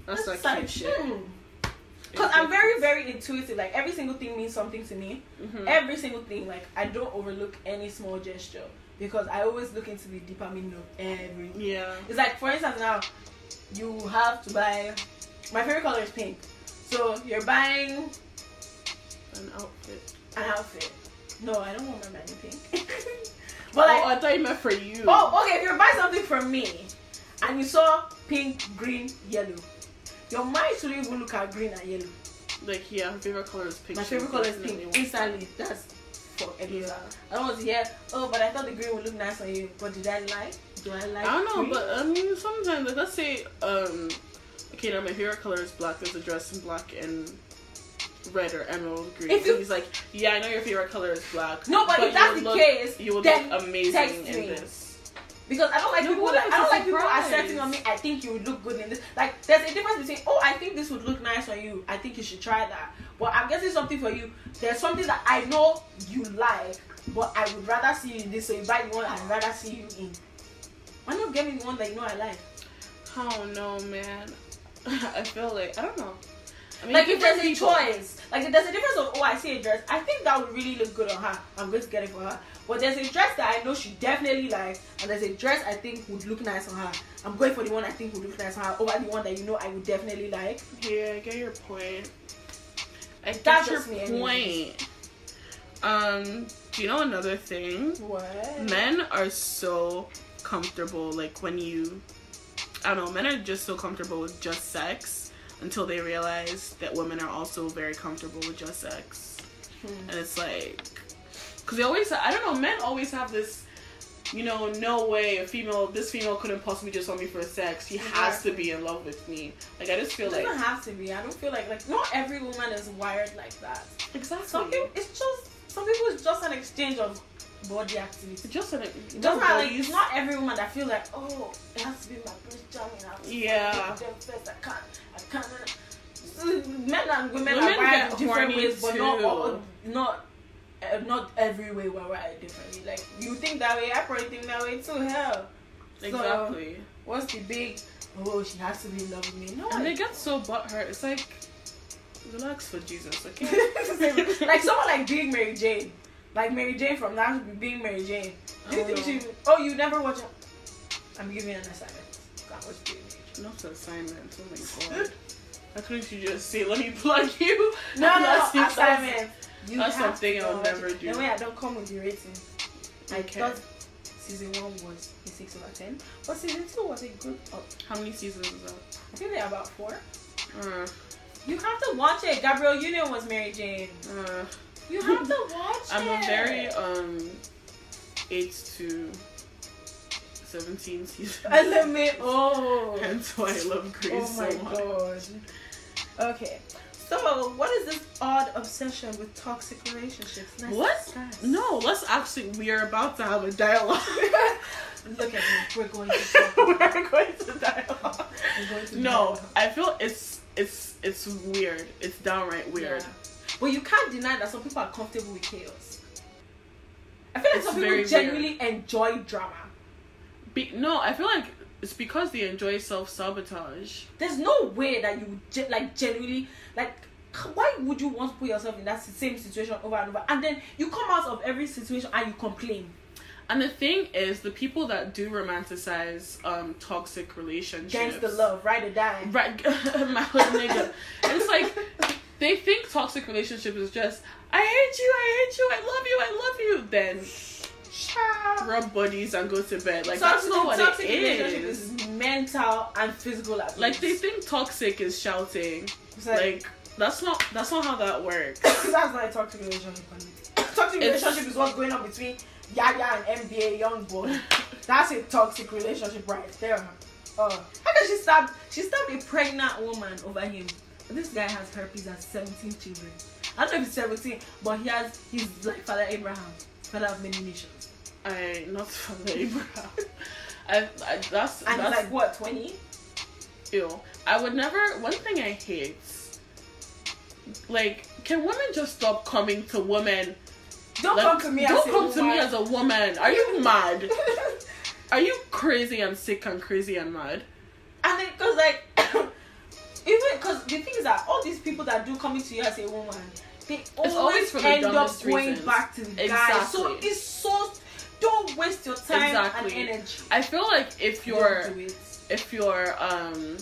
That's, That's like cute shit. Because I'm very, very intuitive. Like, every single thing means something to me. Mm-hmm. Every single thing. Like, I don't overlook any small gesture. Because I always look into the deeper meaning of everything. Yeah. It's like, for instance, now, you have to buy... My favorite color is pink. So, you're buying... An outfit. An outfit. No, I don't want my man in pink. But like, oh, I thought it meant for you. Oh, okay. If you buy something from me, and you saw pink, green, yellow, your mind shouldn't even look at green and yellow. Like, yeah, my favorite color is pink. My favorite color is pink. Instantly, that's for everyone. Yeah. I don't want to hear, oh, but I thought the green would look nice on you. But did I lie? Do I lie? I don't know, green? But I mean, sometimes, like, let's say, um, okay, now my favorite color is black. There's a dress in black and red or emerald green. If you, so he's like, yeah, I know your favorite color is black. No, but, but if that's the look, case, you would look amazing in this. Because I don't like no, people. Like, I don't like people asserting on me. I think you would look good in this. Like, there's a difference between, oh, I think this would look nice on you. I think you should try that. But I'm getting something for you. There's something that I know you like, but I would rather see you in this. So if I want, I'd rather see you in. Why not get me the one that you know I like? Oh no, man. I feel like I don't know. I mean, like, if there's a choice, like, if there's a difference of, oh, I see a dress, I think that would really look good on her, I'm going to get it for her. But there's a dress that I know she definitely likes, and there's a dress I think would look nice on her. I'm going for the one I think would look nice on her over the one that you know I would definitely like. Yeah, I get your point. I That's your point. Anyways. Um, do you know another thing? What? Men are so comfortable, like, when you, I don't know, men are just so comfortable with just sex. Until they realize that women are also very comfortable with just sex. Hmm. And it's like... Because they always... I don't know, men always have this, you know, no way a female... This female couldn't possibly just want me for sex. He exactly. has to be in love with me. Like, I just feel it like... It doesn't have to be. I don't feel like... Like, not every woman is wired like that. Exactly. Some people... It's just... Some people, it's just an exchange of body activity. Just an... It doesn't matter. Like, it's not every woman that feels like, oh, it has to be my first job. Yeah. First, I can't... I can't. Men and women, women are wired different ways, but not all, not uh, not every way we're wired differently. Like, you think that way, I probably think that way too. Hell, exactly. So, what's the big? Oh, she has to be in love with me. No, and I they don't. Get so butthurt. It's like, relax for Jesus, okay? Like someone like Being Mary Jane, like Mary Jane from Now should be Being Mary Jane. Do you oh, think no. she? Oh, you never watch. A- I'm giving an assignment. God, what's Being Mary? Not an assignment. Oh my god! Why couldn't you just say, "Let me plug you"? No, no, no assignment. You that's have something to I'll never do. No way, I don't come with the ratings. I okay. thought season one was a six over ten, but season two was a good up. How many seasons is that? I think they're about four. Uh, you have to watch it. Gabrielle Union was Mary Jane. Uh, you have to watch I'm it. I'm a very um eight to. seventeen seasons. I love me. Oh. Hence why I love Grace so much. Oh my so god. Okay. So, what is this odd obsession with toxic relationships? Nice what? Discuss. No, let's actually, we are about to have a dialogue. Look at me. We're going to talk. We're going to dialogue. We're going to no, dialogue. I feel it's, it's, it's weird. It's downright weird. Yeah. But you can't deny that some people are comfortable with chaos. I feel like it's some people genuinely weird. Enjoy drama. Be- no, I feel like it's because they enjoy self-sabotage. There's no way that you, ge- like, genuinely, like, Why would you want to put yourself in that same situation over and over? And then you come out of every situation and you complain. And the thing is, the people that do romanticize um, toxic relationships... Gangster love, ride or die. Right, my whole nigga. It's like, they think toxic relationships is just, I hate you, I hate you, I love you, I love you. Then... rub bodies and go to bed. Like, toxic, that's not what toxic it relationship is. Is mental and physical abuse. Like, they think toxic is shouting. Sorry. Like, that's not that's not how that works. That's not a toxic relationship. Toxic relationship it's, is what's going on between Yaya and M D A young boy. That's a toxic relationship right there. Oh, how can she stab? She stabbed a pregnant woman over him. This guy has herpes and seventeen children. I don't know if he's seventeen, but he has. He's like Father Abraham, father of many nations. I not from Abraham. I, I that's and that's, like what twenty. Ew. I would never. One thing I hate. Like, can women just stop coming to women? Don't like, come to me. Don't as come a to woman. me as a woman. Are you mad? Are you crazy and sick and crazy and mad? And then, cause like, even cause the thing is that all these people that do coming to you as a woman, they always, always for the end up going reasons. back to the exactly. guy. So it's so. Don't waste your time exactly. and energy. I feel like if you're, do if you're, um,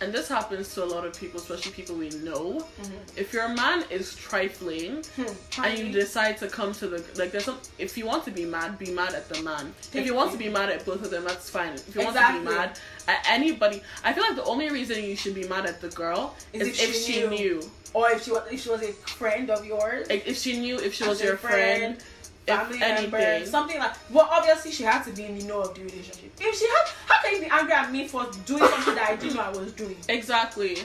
and this happens to a lot of people, especially people we know. Mm-hmm. If your man is trifling hmm. and you decide to come to the like, there's some. If you want to be mad, be mad at the man. Take if you want me. to be mad at both of them, that's fine. If you exactly. want to be mad at anybody, I feel like the only reason you should be mad at the girl is, is if, if she, she knew. knew, or if she was, if she was a friend of yours, like, if she knew, if she was your friend. friend Family member, something like. Well, obviously she had to be in the know of the relationship. If she had, how can you be angry at me for doing something that I didn't know I was doing? Exactly.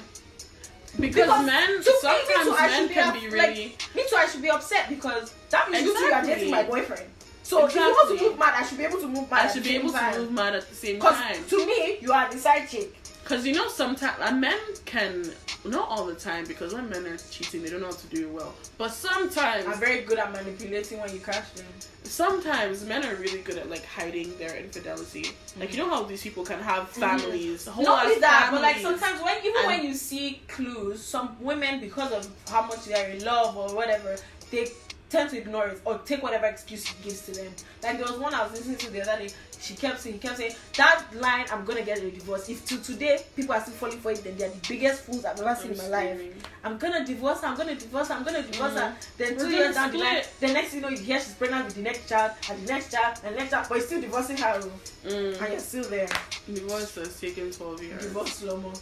Because, because men, to sometimes me, me too, men be can up, be really. Like, me too, I should be upset because that means exactly. you two are dating my boyfriend. So exactly. if you want to move mad, I should be able to move mad. I should be able time. to move mad at the same time. To me, you are the side chick. Because you know, sometimes and men can. Not all the time, because when men are cheating, they don't know how to do it well. But sometimes... I'm very good at manipulating when you catch them. Sometimes men are really good at, like, hiding their infidelity. Mm-hmm. Like, you know how these people can have families, mm-hmm. whole Not only that, families, but, like, sometimes when even and, when you see clues, some women, because of how much they are in love or whatever, they tend to ignore it or take whatever excuse it gives to them. Like, there was one I was listening to the other day. She kept saying, he kept saying, that line, I'm going to get a divorce. If to today, people are still falling for it, then they're the biggest fools I've ever I'm seen in my screaming. life. I'm going to divorce her, I'm going to divorce her, I'm going to divorce mm. her. Then two years down the line, the next thing you know, you hear she's pregnant with the next child, and the next child, and the next child, but you're still divorcing her. Mm. And you're still there. Divorce has taken twelve years. Divorce slow-mo.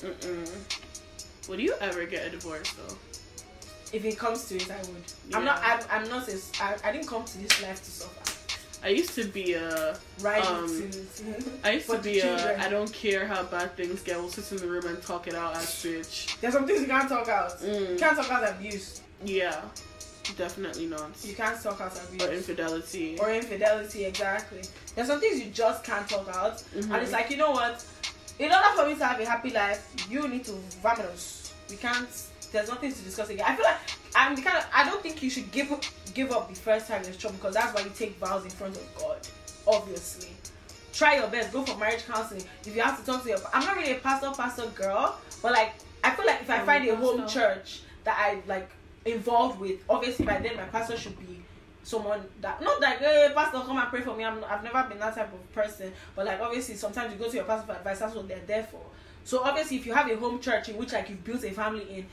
Mm-mm. Would you ever get a divorce, though? If it comes to it, I would. Yeah. I'm not, I'm, I'm not, a, I, I didn't come to this life to suffer. I used to be a right. Um, I used to be a. I don't care how bad things get. We'll sit in the room and talk it out as bitch. There's some things you can't talk out. Mm. You can't talk out abuse. Yeah, definitely not. You can't talk out abuse or infidelity. Or infidelity, exactly. There's some things you just can't talk out, mm-hmm. and it's like, you know what? In order for me to have a happy life, you need to vamanos. We can't. There's nothing to discuss again. I feel like I'm the kind of. I don't think you should give up, give up the first time there's trouble, because that's why you take vows in front of God. Obviously, try your best. Go for marriage counseling if you have to talk to your. I'm not really a pastor, pastor girl, but like I feel like if I find a home church that I like involved with, obviously by then my pastor should be someone that not like hey pastor come and pray for me. I'm, I've never been that type of person, but like obviously sometimes you go to your pastor for advice. That's what they're there for. So obviously if you have a home church in which like you've built a family in.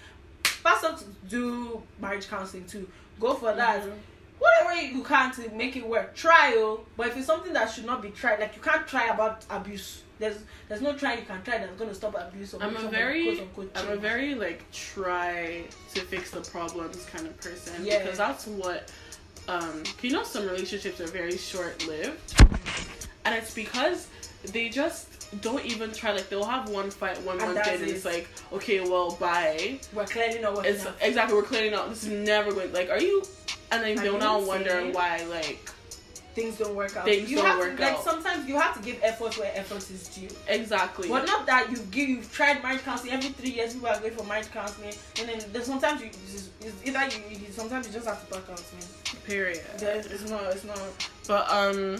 Pastor to do marriage counseling too. Go for that. Mm-hmm. Whatever you can to make it work. Trial, but if it's something that should not be tried, like you can't try about abuse. There's there's no try you can try that's going to stop abuse. Or I'm a very quote, unquote, I'm a very like try to fix the problems kind of person. Yeah. Because that's what um you know some relationships are very short lived, and it's because they just. Don't even try, like they'll have one fight one month and it's like, okay, well, bye. We're cleaning up. It's enough. Exactly, we're cleaning up. This is never going, like, are you? And then they'll now wonder why, like, things don't work out. Things you don't have work to, out. Like, sometimes you have to give effort where effort is due. Exactly. But not that you give, you've tried marriage counseling every three years, people are going for marriage counseling, and then there's sometimes you just, it's either you, you, sometimes you just have to back out, man. Period. There's, it's not, it's not. But, um,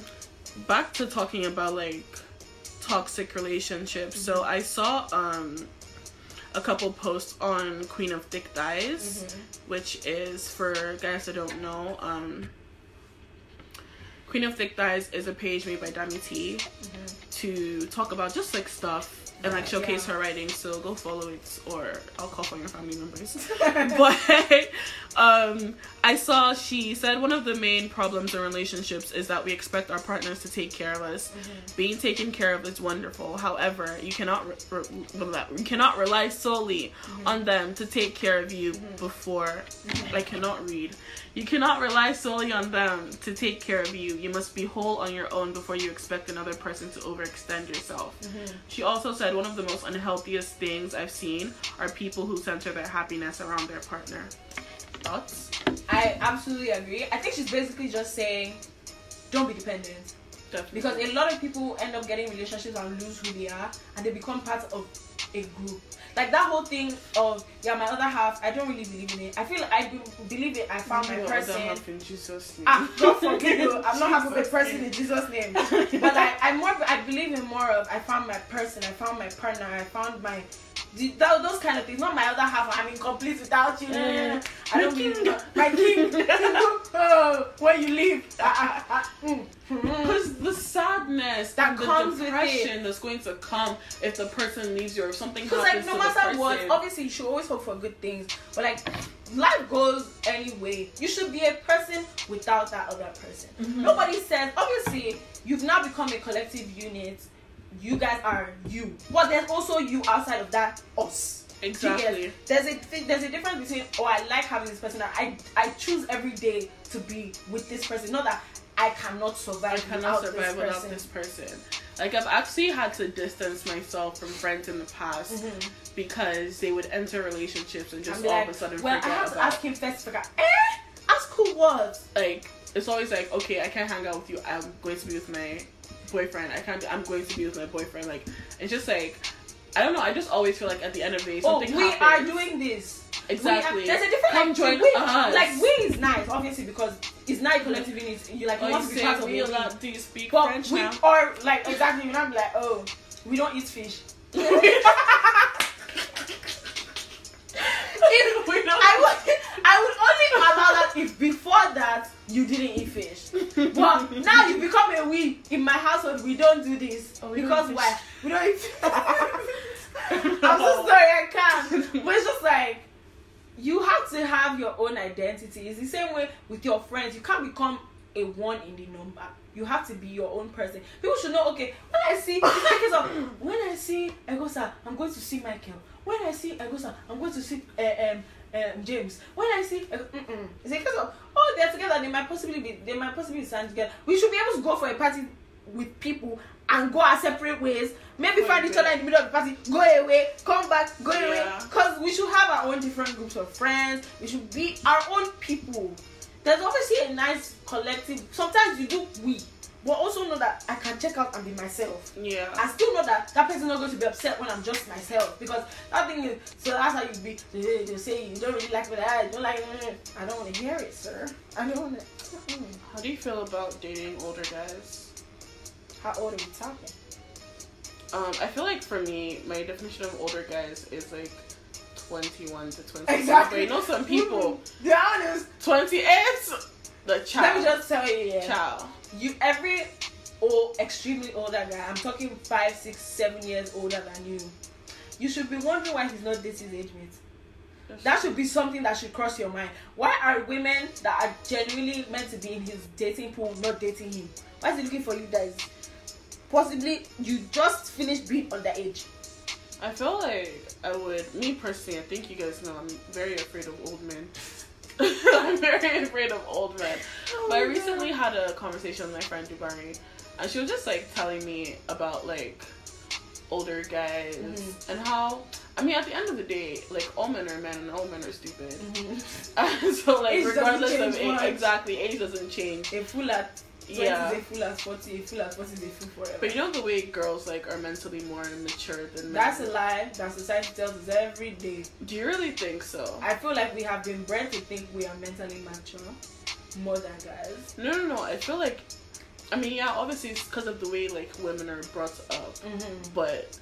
back to talking about, like, toxic relationships. Mm-hmm. So I saw um a couple posts on Queen of Thick Thighs, mm-hmm. which is, for guys that don't know, um, Queen of Thick Thighs is a page made by Dami T mm-hmm. to talk about just like stuff and like showcase yeah. her writing. So go follow it, or I'll call for your family members. But um, I saw she said one of the main problems in relationships is that we expect our partners to take care of us. Mm-hmm. Being taken care of is wonderful. However, you cannot re- re- you cannot rely solely mm-hmm. on them to take care of you mm-hmm. before. Mm-hmm. I cannot read. You cannot rely solely on them to take care of you. You must be whole on your own before you expect another person to overextend yourself. Mm-hmm. She also said one of the most unhealthiest things I've seen are people who center their happiness around their partner. Thoughts? I absolutely agree. I think she's basically just saying, don't be dependent. Definitely. Because a lot of people end up getting relationships and lose who they are, and they become part of a group. Like that whole thing of, yeah, my other half, I don't really believe in it. I feel I be- believe it. I found my person. Other half in Jesus' name. I'm not forgive you. I'm not half of a person in Jesus' name. But I, I more, I believe in more of, I found my person. I found my partner. I found my, that, those kind of things. Not my other half. I'm incomplete without you. Uh, I don't king. Mean, my king. Oh, where you live. I, I, I, mm. Because the sadness that the comes with it that's going to come if the person leaves you or if something happens like, no to the person. Because no matter what, obviously you should always hope for good things. But like, life goes anyway. You should be a person without that other person. Mm-hmm. Nobody says, obviously, you've now become a collective unit. You guys are you. But there's also you outside of that us. Exactly. There's a th- there's a difference between, oh, I like having this person. I I choose every day to be with this person. Not that I cannot survive. I cannot without survive this without person. this person. Like, I've actually had to distance myself from friends in the past mm-hmm. because they would enter relationships and just all like, of a sudden well, forget I have to about. Ask him first. Forget. Eh? Ask who was. Like, it's always like, okay, I can't hang out with you. I'm going to be with my boyfriend. I can't. Be, I'm going to be with my boyfriend. Like, it's just like, I don't know. I just always feel like at the end of the day, something. Oh, we happens. Are doing this. Exactly. Are, there's a different. Come join we, us. Like, we is nice, obviously, because. It's not collective units. You like, oh, you want to be part of it. Do you speak but French we, now? Or like exactly, you know, I'm like, oh, we don't eat fish. we don't I would, I would only allow that if before that you didn't eat fish. But now you become a we. In my household, we don't do this oh, because why? We don't eat. I'm so sorry, I can't. But it's just like. You have to have your own identity. It's the same way with your friends. You can't become a one in the number. You have to be your own person. People should know, okay, when I see, it's like it's a, when I see Egosa, I'm going to see Michael. When I see Egosa, I'm going to see uh, um, um, James. When I see, uh, mm-mm. It's like, oh, they're together. They might possibly be, they might possibly be standing together. We should be able to go for a party with people and go our separate ways, maybe go find away. Each other in the middle of the party, go away, come back, go yeah. away, because we should have our own different groups of friends. We should be our own people. There's obviously a nice collective. Sometimes you do we, but also know that I can check out and be myself. Yeah, I still know that that person's not going to be upset when I'm just myself, because that thing is, so that's how you be. They say you don't really like what I don't like. I don't want to hear it, sir. I don't want to. How do you feel about dating older guys? How old are we talking? Um, I feel like for me, my definition of older guys is like twenty-one to twenty-six. Exactly. But I know some people. The honest. twenty-eight. The child. Let me just tell you, yeah. Child. You every old, extremely older guy. I'm talking five, six, seven years older than you. You should be wondering why he's not this his age mate. That's that should be something that should cross your mind. Why are women that are genuinely meant to be in his dating pool not dating him? Why is he looking for you guys? Possibly you just finished being underage. I feel like I would, me personally, I think you guys know I'm very afraid of old men. I'm very afraid of old men. Oh, but I recently God. had a conversation with my friend Dubari, and she was just like telling me about like older guys mm-hmm. and how, I mean, at the end of the day, like all men are men and all men are stupid. Mm-hmm. And so like age regardless of age, much. exactly, age doesn't change. A fool at Yeah. Is a fool at forty, a fool at forty is a fool forever. But you know the way girls like are mentally more mature than men. That's a lie that society tells us every day. Do you really think so? I feel like we have been bred to think we are mentally mature more than guys. No, no, no. I feel like, I mean, yeah, obviously it's because of the way like women are brought up, mm-hmm. but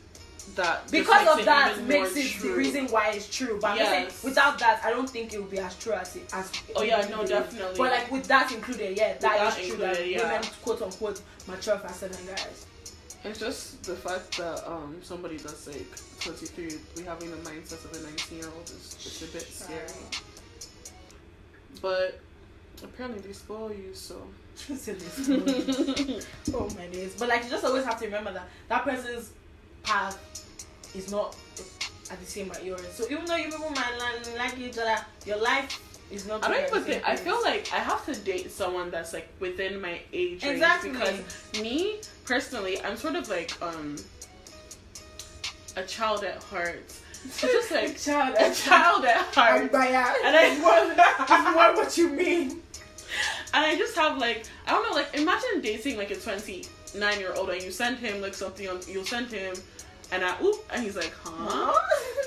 that because of that makes it the reason why it's true. But yes. I'm saying, without that, I don't think it would be as true as it as. Oh yeah, no, is. Definitely. But like with that included, yeah, that is true. That women, yeah. quote unquote, mature faster than guys. It's just the fact that um somebody that's like twenty-three, we having the mindset of a nineteen-year-old is just a bit scary. Right. But apparently they spoil you, so. Oh my days! But like you just always have to remember that that person's path is not at the same as yours. So even though you people might like each other, your life is not. I don't even think. Place. I feel like I have to date someone that's like within my age range. Exactly. Because me personally, I'm sort of like um a child at heart. So just like a child, a child at heart. And I what what you mean. And I just have like, I don't know, like imagine dating like a twenty-nine year old and you send him like something on, you'll send him and I oop and he's like, huh?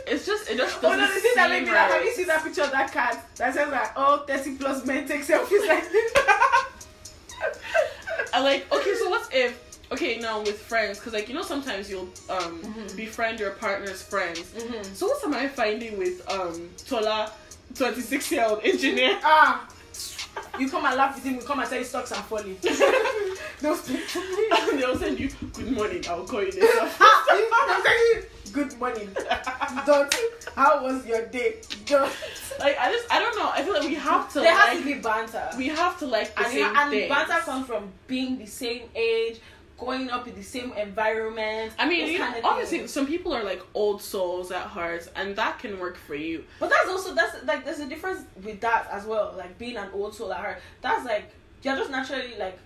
It's just, it just doesn't oh, no, the thing that made me like, have you seen that picture of that cat that says like, oh, thirty plus men take selfies like this? I like, okay, so what if, okay, now with friends, because like, you know, sometimes you'll um mm-hmm. befriend your partner's friends. Mm-hmm. So what am I finding with um Tola, twenty-six year old engineer? Ah. You come and laugh with him, we come and say stocks are falling. Those people. They'll send you good morning, I'll call you later. They'll send you good morning. Don't. How was your day? Don't. Like I just I don't know. I feel like we have to there like, has to be banter. We have to like the and, same and things. Banter comes from being the same age, going up in the same environment. I mean, you know, obviously some people are like old souls at heart and that can work for you. But that's also, that's like, there's a difference with that as well. Like being an old soul at heart, that's like, you're just naturally like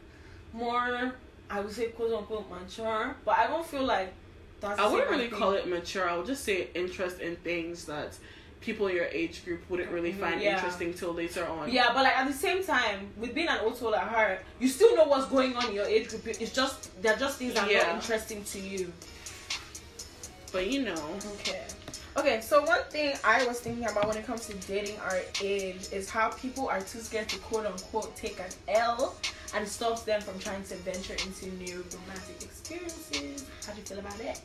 more, I would say quote unquote mature, but I don't feel like that's I wouldn't really thing. Call it mature. I would just say interest in things that people your age group wouldn't really find yeah. interesting till later on. Yeah, but like at the same time, with being an old soul at heart, you still know what's going on in your age group. It's just they're just things that yeah. are not interesting to you. But you know. Okay. Okay, so one thing I was thinking about when it comes to dating our age is how people are too scared to quote unquote take an L and stops them from trying to venture into new romantic experiences. How do you feel about that?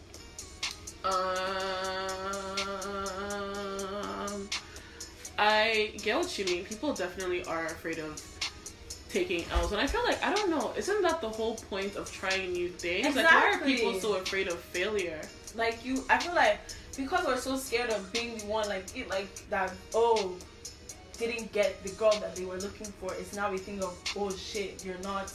Um, I get what you mean. People definitely are afraid of taking L's, and I feel like I don't know. Isn't that the whole point of trying new things? Exactly. Like, why are people so afraid of failure? Like you, I feel like because we're so scared of being the one, like it, like that. Oh, didn't get the girl that they were looking for. It's now we think of oh shit, you're not.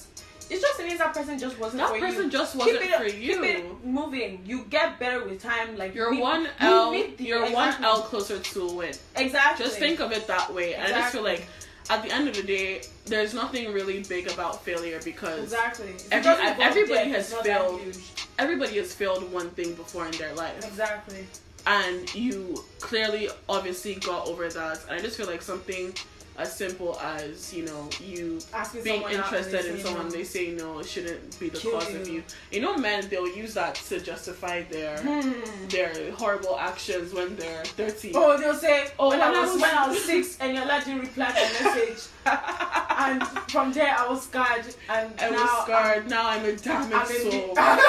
It just means that person just wasn't that for you. That person just wasn't keep it, for you. Keep it moving. You get better with time. Like you're meet, one L. You you're exactly. one L closer to a win. Exactly. Just think of it that way. Exactly. And I just feel like at the end of the day, there's nothing really big about failure because exactly every, everybody death, has failed. Everybody has failed one thing before in their life. Exactly. And you clearly, obviously, got over that. And I just feel like something as simple as, you know, you asking being interested in someone, no. They say no, it shouldn't be the Kill cause you. Of you. You know, men, they'll use that to justify their mm. their horrible actions when they're thirty. Oh, they'll say, oh, when, when, I, was, was, when I was six and your legend replied to a message. And from there, I was scarred. And I now was scarred. I'm, now I'm a damaged soul. The...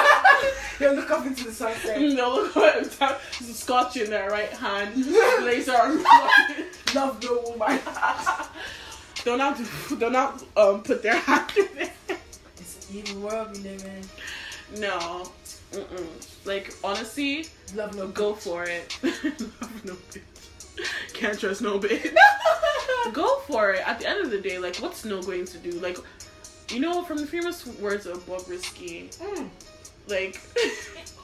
They'll look up into the sunset. They'll look up into the There's a scotch in their right hand. Laser on love the woman. Don't not don't not um put their hand in it. It's an evil world we live in. No, mm-mm. Like honestly, love no go bitch. For it. Love no bitch. Can't trust no bitch. Go for it. At the end of the day, like what's no going to do? Like, you know, from the famous words of Bob Risky, mm. like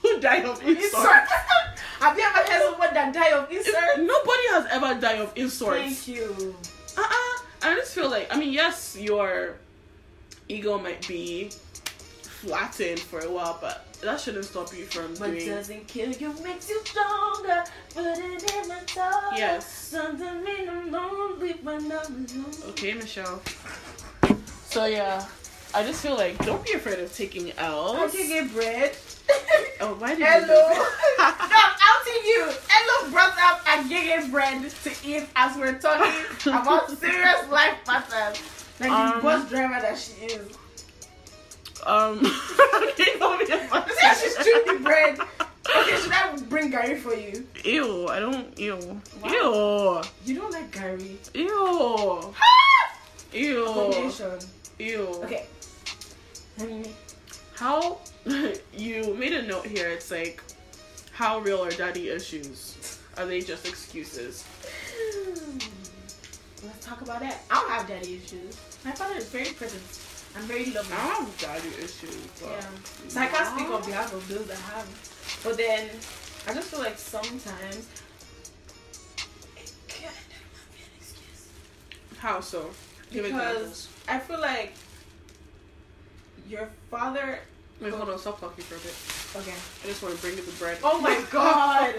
who died of insult? Have you ever heard someone that died of insult? Nobody has ever died of insult. Thank you. Uh uh-uh. uh. I just feel like, I mean, yes, your ego might be flattened for a while, but that shouldn't stop you from what doing... What doesn't kill you makes you stronger, put it in my tongue. Yes. Something mean I'm lonely when I'm alone. Okay, Michelle. So, yeah, I just feel like, don't be afraid of taking L's. I can get bread. Oh, why did Hello. You do that? No, I'm outing you. Hello brought up a gig bread to eat as we're talking about serious life matters. Like um, the bus driver that she is. Um, I don't know. She's chewing the bread. Okay, should I bring Gary for you? Ew, I don't. Ew. Wow. Ew. You don't like Gary. Ew. Ew. Combination. Ew. Okay. How you made a note here? It's like, how real are daddy issues? Are they just excuses? Let's talk about that. I don't have daddy issues. My father is very present. I'm very loving. I don't have daddy issues. But yeah. So wow. I can't speak on behalf of those that have. But then, I just feel like sometimes it could be an excuse. How so? Give because I feel like your father. Wait, hold on. Stop talking for a bit. Okay. I just want to bring you the bread. Oh my god.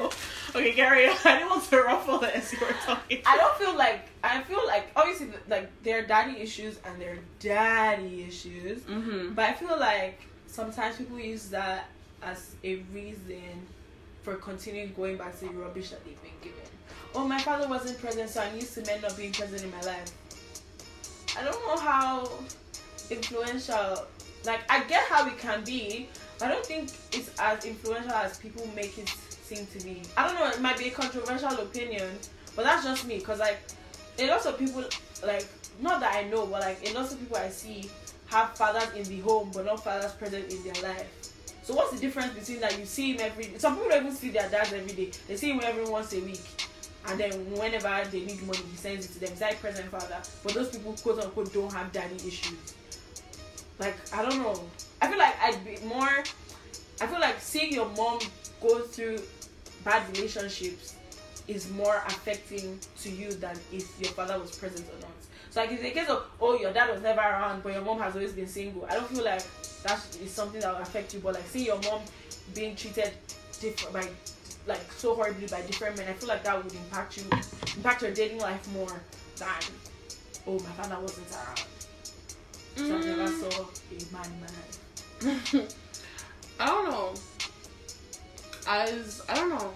Okay, Gary, I didn't want to ruffle it as you were talking. I don't feel like I feel like obviously like there are daddy issues and there are daddy issues, mm-hmm. but I feel like sometimes people use that as a reason for continuing going back to the rubbish that they've been given. Oh, my father wasn't present, so I'm used to men not being present in my life. I don't know how influential. Like, I get how it can be, but I don't think it's as influential as people make it seem to be. I don't know, it might be a controversial opinion, but that's just me. Because, like, a lot of people, like, not that I know, but, like, a lot of people I see have fathers in the home, but not fathers present in their life. So what's the difference between that you see him every... Some people don't even see their dads every day. They see him every once a week. And then whenever they need money, he sends it to them. He's like present father. But those people, quote-unquote, don't have daddy issues. Like, I don't know. I feel like I'd be more... I feel like seeing your mom go through bad relationships is more affecting to you than if your father was present or not. So, like, it's a case of, oh, your dad was never around, but your mom has always been single. I don't feel like that is something that will affect you. But, like, seeing your mom being treated different by... like, so horribly by different men, I feel like that would impact you, impact your dating life more than, oh, my father wasn't around. So mm. I never saw a man in my life. I don't know. As, I don't know.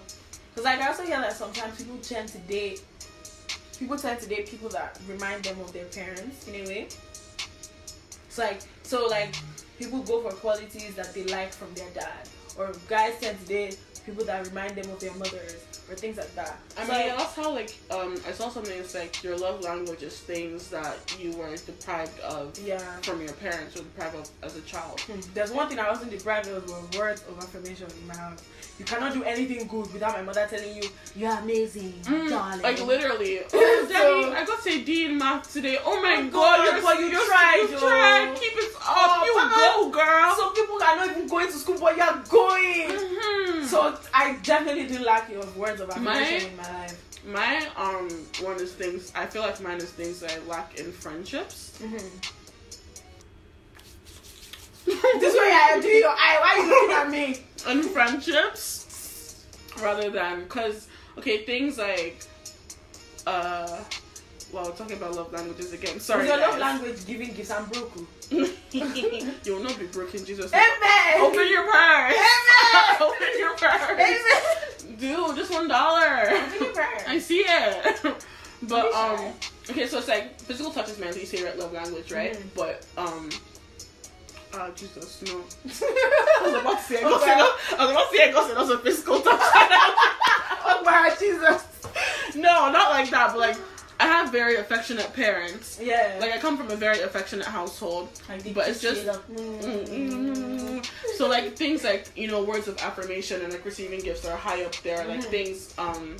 Because, like, I also hear that sometimes people tend to date, people tend to date people that remind them of their parents, in a way. It's like, so, like, people go for qualities that they like from their dad. Or guys tend to date people that remind them of their mothers or things like that. I so, mean, that's how, like, um, I saw something that's like your love language is things that you were deprived of yeah. from your parents or deprived of as a child. Hmm. There's one thing I wasn't deprived of were words of affirmation in my house. You cannot do anything good without my mother telling you, you're amazing, mm, darling. Like, literally. Oh, Daddy, I got to say D in math today. Oh my oh, god, you're, you're, you're, you tried. You tried. Keep it up. Oh, you Papa, go, girl. Some people are not even going to school, but you're going. Mm-hmm. So, I definitely do lack your words of affirmation in my life. My, um, one is things, I feel like mine is things that I lack in friendships. Mm-hmm. This way I do your eye, why are you looking at me? In friendships, rather than, because, okay, things like, uh, well, we're talking about love languages again, sorry. Is your guys. Love language giving gifts? I'm broken. You will not be broken, Jesus. Amen! Open your purse! Amen! Open your purse! Amen! Dude, just one dollar! Open your purse! I see it! But, um, okay, so it's like, physical touch is man's favorite love language, right? Mm. But, um... Ah, oh, Jesus, no. I was about to say, I was about to say, I got enough of physical touch. Oh my Jesus. No, not like that, but like, I have very affectionate parents. Yeah. Like, I come from a very affectionate household. But it's just... Like, mm, mm, mm. So, like, things like, you know, words of affirmation and, like, receiving gifts are high up there. Like, mm-hmm. things, um...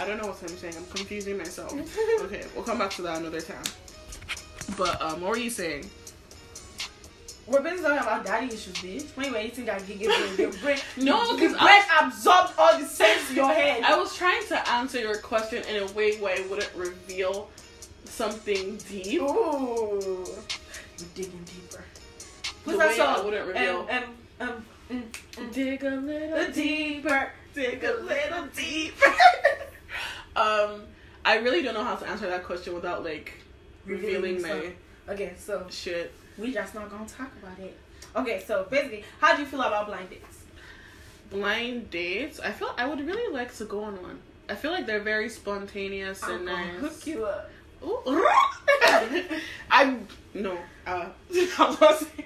I don't know what I'm saying. I'm confusing myself. Okay, we'll come back to that another time. But, um, what were you saying? We're basically talking about daddy issues, bitch. When you were eating that gig, your brain, no, the bread absorbed all the sense in your head. I was trying to answer your question in a way where I wouldn't reveal something deep. Ooh, you're digging deeper. What's that song? I wouldn't reveal. Um, um, um, mm, mm. Dig a little deeper. Dig a little deeper. um, I really don't know how to answer that question without like revealing, revealing my okay, so shit. We just not gonna talk about it. Okay, so basically, how do you feel about blind dates? Blind dates? I feel I would really like to go on one. I feel like they're very spontaneous I'm and nice. Hook you up. I'm no. Uh, I'm not saying,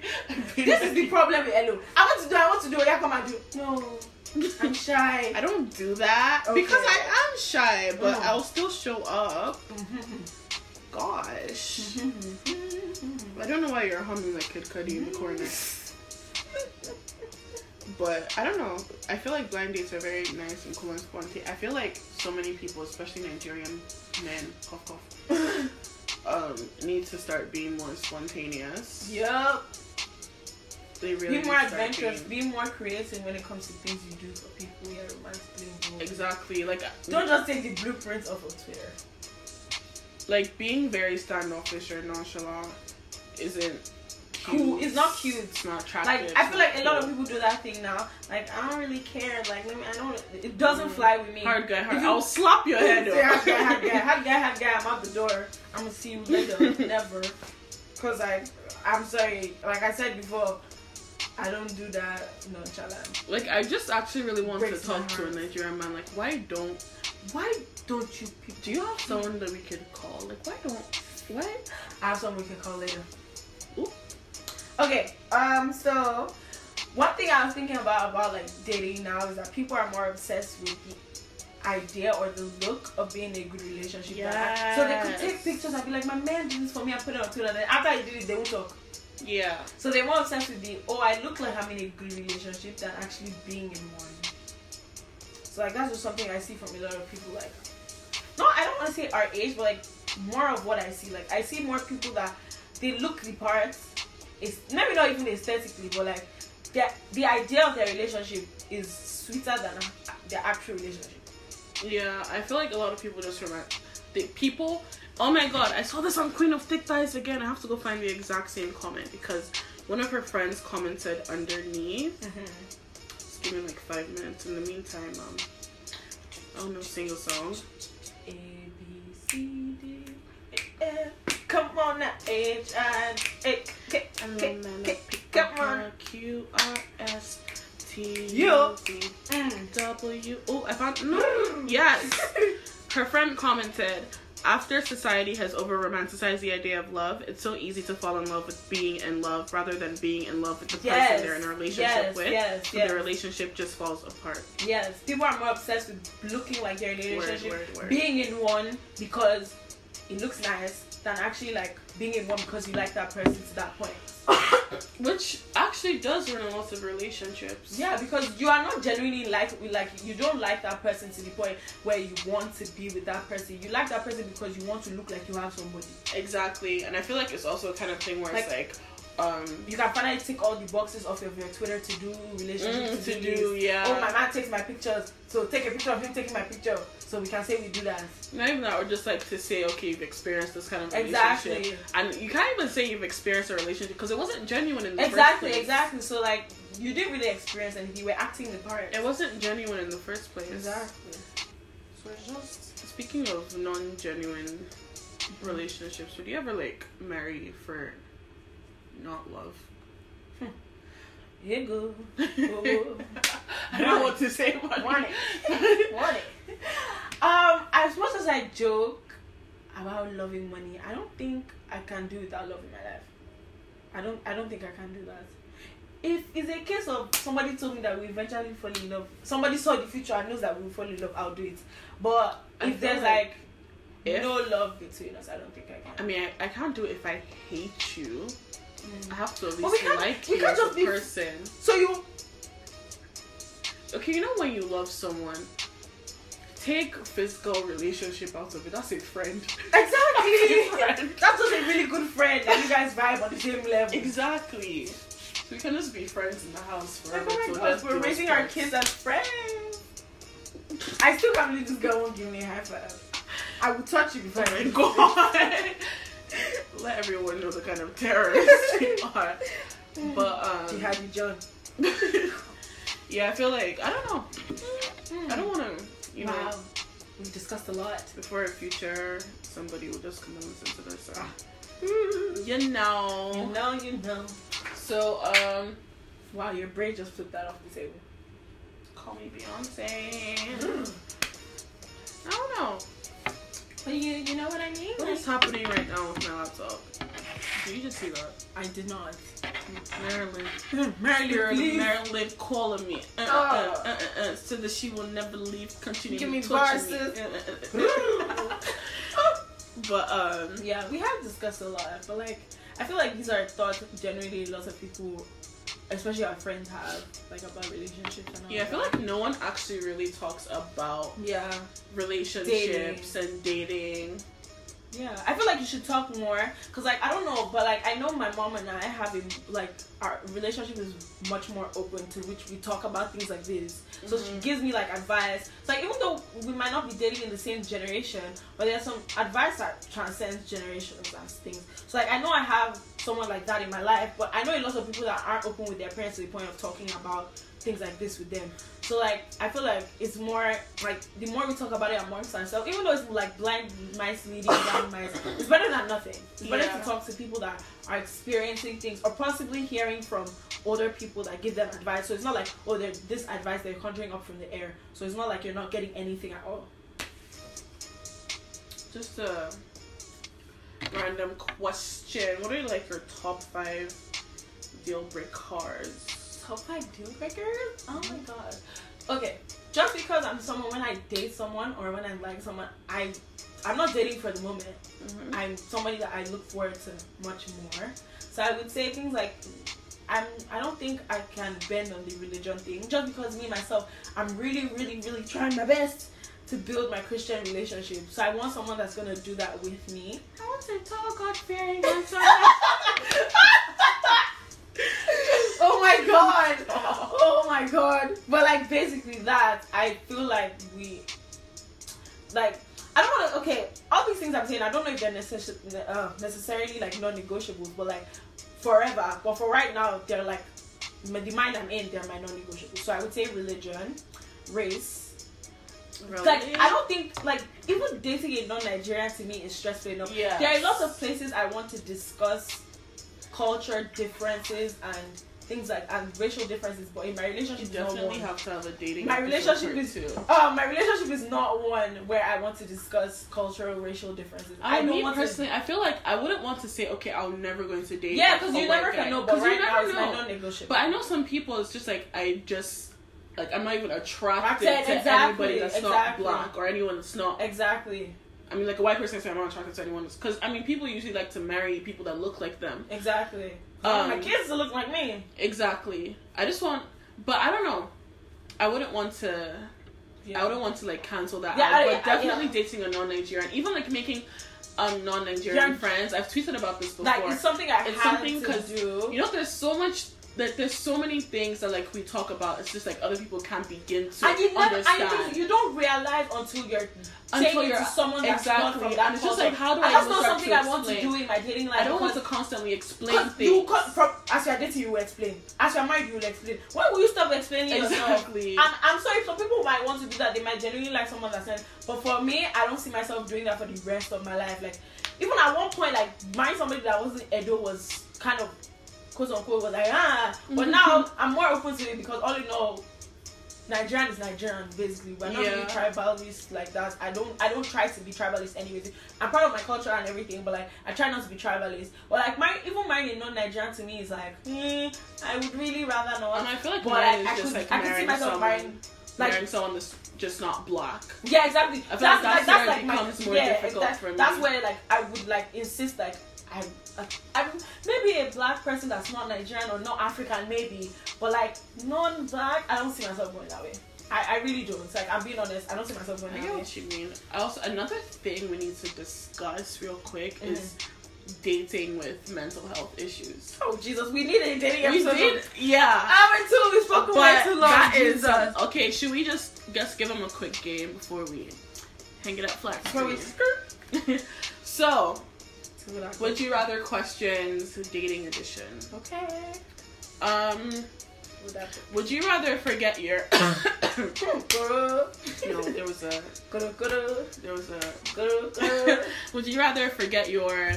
this is the problem with Elo. I want to do. I want to do. Yeah, come and do. No. I'm shy. I don't do that okay. because I am shy, but mm. I'll still show up. Mm-hmm. Gosh, mm-hmm. I don't know why you're humming like Kid Cudi mm. in the corner. But I don't know. I feel like blind dates are very nice and cool and spontaneous. I feel like so many people, especially Nigerian men, cough cough, um, need to start being more spontaneous. Yep. They really be more adventurous, being... be more creative when it comes to things you do for people you're romantically involved. Exactly, like don't just take the blueprints off of Twitter. Like being very standoffish or nonchalant isn't cute. Cool. It's not cute. It's not attractive. Like I feel like cool. a lot of people do that thing now. Like I don't really care. Like I don't. It doesn't mm. fly with me. Hard guy, hard. You... I'll slap your head off. Hard guy, hard guy, hard guy, hard guy. I'm out the door. I'm gonna see you later. Never. Cause I, I'm sorry. Like I said before. I don't do that nonchalant. Like I just actually really want Breaks to talk to a Nigerian man. Like why don't, why don't you? Pick, do you have someone that we could call? Like why don't? Why? I have someone we can call later. Ooh. Okay. Um. So, one thing I was thinking about about like dating now is that people are more obsessed with the idea or the look of being in a good relationship. Yeah. So they could take pictures and be like, my man did this for me. I put it on Twitter. And then after I did it, they won't talk. Yeah. So they were obsessed with the, oh, I look like I'm in a good relationship than actually being in one. So, like, that's just something I see from a lot of people, like, no, I don't want to say our age, but, like, more of what I see. Like, I see more people that they look the parts. It's maybe not even aesthetically, but, like, the idea of their relationship is sweeter than their actual relationship. Yeah, I feel like a lot of people just remember, the people... Oh my god, I saw this on Queen of Thick Thighs again. I have to go find the exact same comment because one of her friends commented underneath. Mm-hmm. Just give me like five minutes. In the meantime, um, oh no, single song. A, B, C, D, A, F. Come on now. H, I, A, K, K, K, come on. Q, R, S, T, U, D, W. Oh, I found, no, yes. Her friend commented, after society has over-romanticized the idea of love, it's so easy to fall in love with being in love rather than being in love with the yes, person they're in a relationship yes, with. Yes, so yes. The relationship just falls apart. Yes. People are more obsessed with looking like they're in a relationship, word, word, word. being in one because it looks nice, than actually like being in one because you like that person to that point. Which actually does ruin a lot of relationships. Yeah, because you are not genuinely like, like you don't like that person to the point where you want to be with that person. You like that person because you want to look like you have somebody. Exactly. And I feel like it's also a kind of thing where like, it's like um you can finally tick all the boxes off of your Twitter to do, relationship mm, to, to do, do yeah. Oh, my man takes my pictures, so take a picture of him taking my picture, so we can say we do that. Not even that, or just like to say, okay, you've experienced this kind of exactly. relationship, and you can't even say you've experienced a relationship because it wasn't genuine in the exactly, first place. Exactly, exactly. So like, you didn't really experience anything. You were acting the part. It wasn't genuine in the first place. Exactly. So it's just speaking of non-genuine mm-hmm. relationships. Would you ever like marry for? Not love. You go. Oh. I don't know what to say about it. it. Want it. Um, as much as I joke about loving money, I don't think I can do without love in my life. I don't. I don't think I can do that. If it's a case of somebody told me that we eventually fall in love, somebody saw the future and knows that we'll fall in love, I'll do it. But if I there's like. like if, no love between us, I don't think I can. I mean, I, I can't do it if I hate you. Mm. I have to at least like you as a be, person. So you... Okay, you know when you love someone, take physical relationship out of it. That's a friend. Exactly. That's, a friend. That's just a really good friend that you guys vibe on the same level. Exactly. So we can just be friends in the house forever. Oh my God, so we're raising our kids as friends. I still can't believe this girl won't give me a high five. I would touch you before I go on. Let everyone know the kind of terrorists you are. But um she had you John. Yeah, I feel like I don't know. Mm. I don't wanna you wow. know we've discussed a lot. Before a future somebody will just come and listen to this. Ah. Mm. You know. You know, you know. So um wow, your brain just flipped that off the table. Call me Beyonce. Mm. I don't know. But you, you know what I mean? What is happening right now with my laptop? Did you just see that? I did not. Marilyn. Marilyn. Marilyn calling me. Uh, oh. uh, uh, uh, uh, so that she will never leave. Continue Give me bars, me. sis. Uh, uh, uh. But, um... yeah, we have discussed a lot. But, like, I feel like these are thoughts generally lots of people, especially our friends, have, like, about relationships and all. Yeah, I feel like no one actually really talks about yeah relationships dating. and dating. Yeah, I feel like you should talk more, because, like, I don't know, but, like, I know my mom and I have, a, like, our relationship is much more open, to which we talk about things like this. So mm-hmm. she gives me, like, advice. So, like, even though we might not be dating in the same generation, but there's some advice that transcends generations and things. So, like, I know I have someone like that in my life, but I know a lot of people that aren't open with their parents to the point of talking about things like this with them. So, like, I feel like it's more, like, the more we talk about it amongst ourselves, even though it's, like, blind mice leading blind mice, it's better than nothing. It's yeah. better to talk to people that are experiencing things, or possibly hearing from older people that give them advice. So it's not like, oh, they're this advice they're conjuring up from the air. So it's not like you're not getting anything at all. Just a random question. What are, like, your top five deal breakers? Top five deal breakers? Oh my god. Okay, just because I'm someone, when I date someone or when I like someone, I, I'm not dating for the moment. Mm-hmm. I'm somebody that I look forward to much more. So I would say things like, I'm, I don't think I can bend on the religion thing. Just because me, myself, I'm really, really, really trying my best to build my Christian relationship. So I want someone that's going to do that with me. I want to talk God-fearing person. Oh my god! Oh my god! But, like, basically that, I feel like we, like, I don't want to, okay, all these things I'm saying, I don't know if they're necess- uh, necessarily, like, non-negotiable, but, like, forever, but for right now, they're, like, the mind I'm in, they're my non-negotiable. So I would say religion, race. Really? Like, I don't think, like, even dating a non-Nigerian to me is stressful enough. Yes. There are lots of places I want to discuss culture differences and things like and racial differences, but in my relationship, you definitely have to have a dating. My relationship is too. Uh, my relationship is not one where I want to discuss cultural racial differences. I, I don't mean, want personally. To, I feel like I wouldn't want to say, okay, I'm never going to date. Yeah, because you never guy. can know. But right now, know. it's my non-negotiable. But I know some people. It's just like I just like I'm not even attracted said, to exactly, anybody that's exactly. not black or anyone that's not exactly. I mean, like, a white person can say I'm not attracted to anyone, because I mean, people usually like to marry people that look like them. Exactly. Um, my kids to look like me. Exactly. I just want, but I don't know. I wouldn't want to. Yeah. I wouldn't want to like cancel that yeah, out. I, but I, definitely I, yeah. dating a non-Nigerian, even like making um non-Nigerian yeah. friends. I've tweeted about this before. Like, it's something I it's had something to do. You know, there's so much. That there's so many things that like we talk about. It's just like other people can't begin to and you never, understand. And you don't realize until you're until you're to someone that's exactly. not from that. And it's just like, how do I? That's not something I want to do in my dating life. I don't want to constantly explain things. You con- from, as you're dating, you will explain. As you're married, you will explain. Why will you stop explaining exactly. yourself? And I'm sorry, some people might want to do that. They might genuinely like someone that's not. But for me, I don't see myself doing that for the rest of my life. Like, even at one point, like marrying somebody that wasn't Edo was kind of. Quote unquote was like ah, but now I'm more open to it because all in all, Nigerian is Nigerian basically. We're not yeah. really tribalist like that. I don't, I don't try to be tribalist anyways. I'm proud of my culture and everything, but like I try not to be tribalist. But like my even marrying a non-Nigerian to me is like, mm, I would really rather not. And I feel like but mine like, is I just could, like I could see myself someone, marrying like marrying someone that's just not black. Yeah, exactly. I feel that's like that's, that's where it like becomes my, more yeah, difficult that, for me. That's where like I would like insist like. I, I, I, maybe a black person that's not Nigerian or not African, maybe, but like non-black, I don't see myself going that way. I, I really don't. Like, I'm being honest, I don't see myself going that way. I get what you mean. Also, another thing we need to discuss real quick mm-hmm. is dating with mental health issues. Oh Jesus, we need a dating episode. We did, yeah. I mean, too. We spoke way too long. That is us. Okay, should we just just give them a quick game before we hang it up flat? Before we skirt. So. Would you rather questions dating edition? Okay. Um. Would you rather forget your? No, there was a. There was a. Would you rather forget your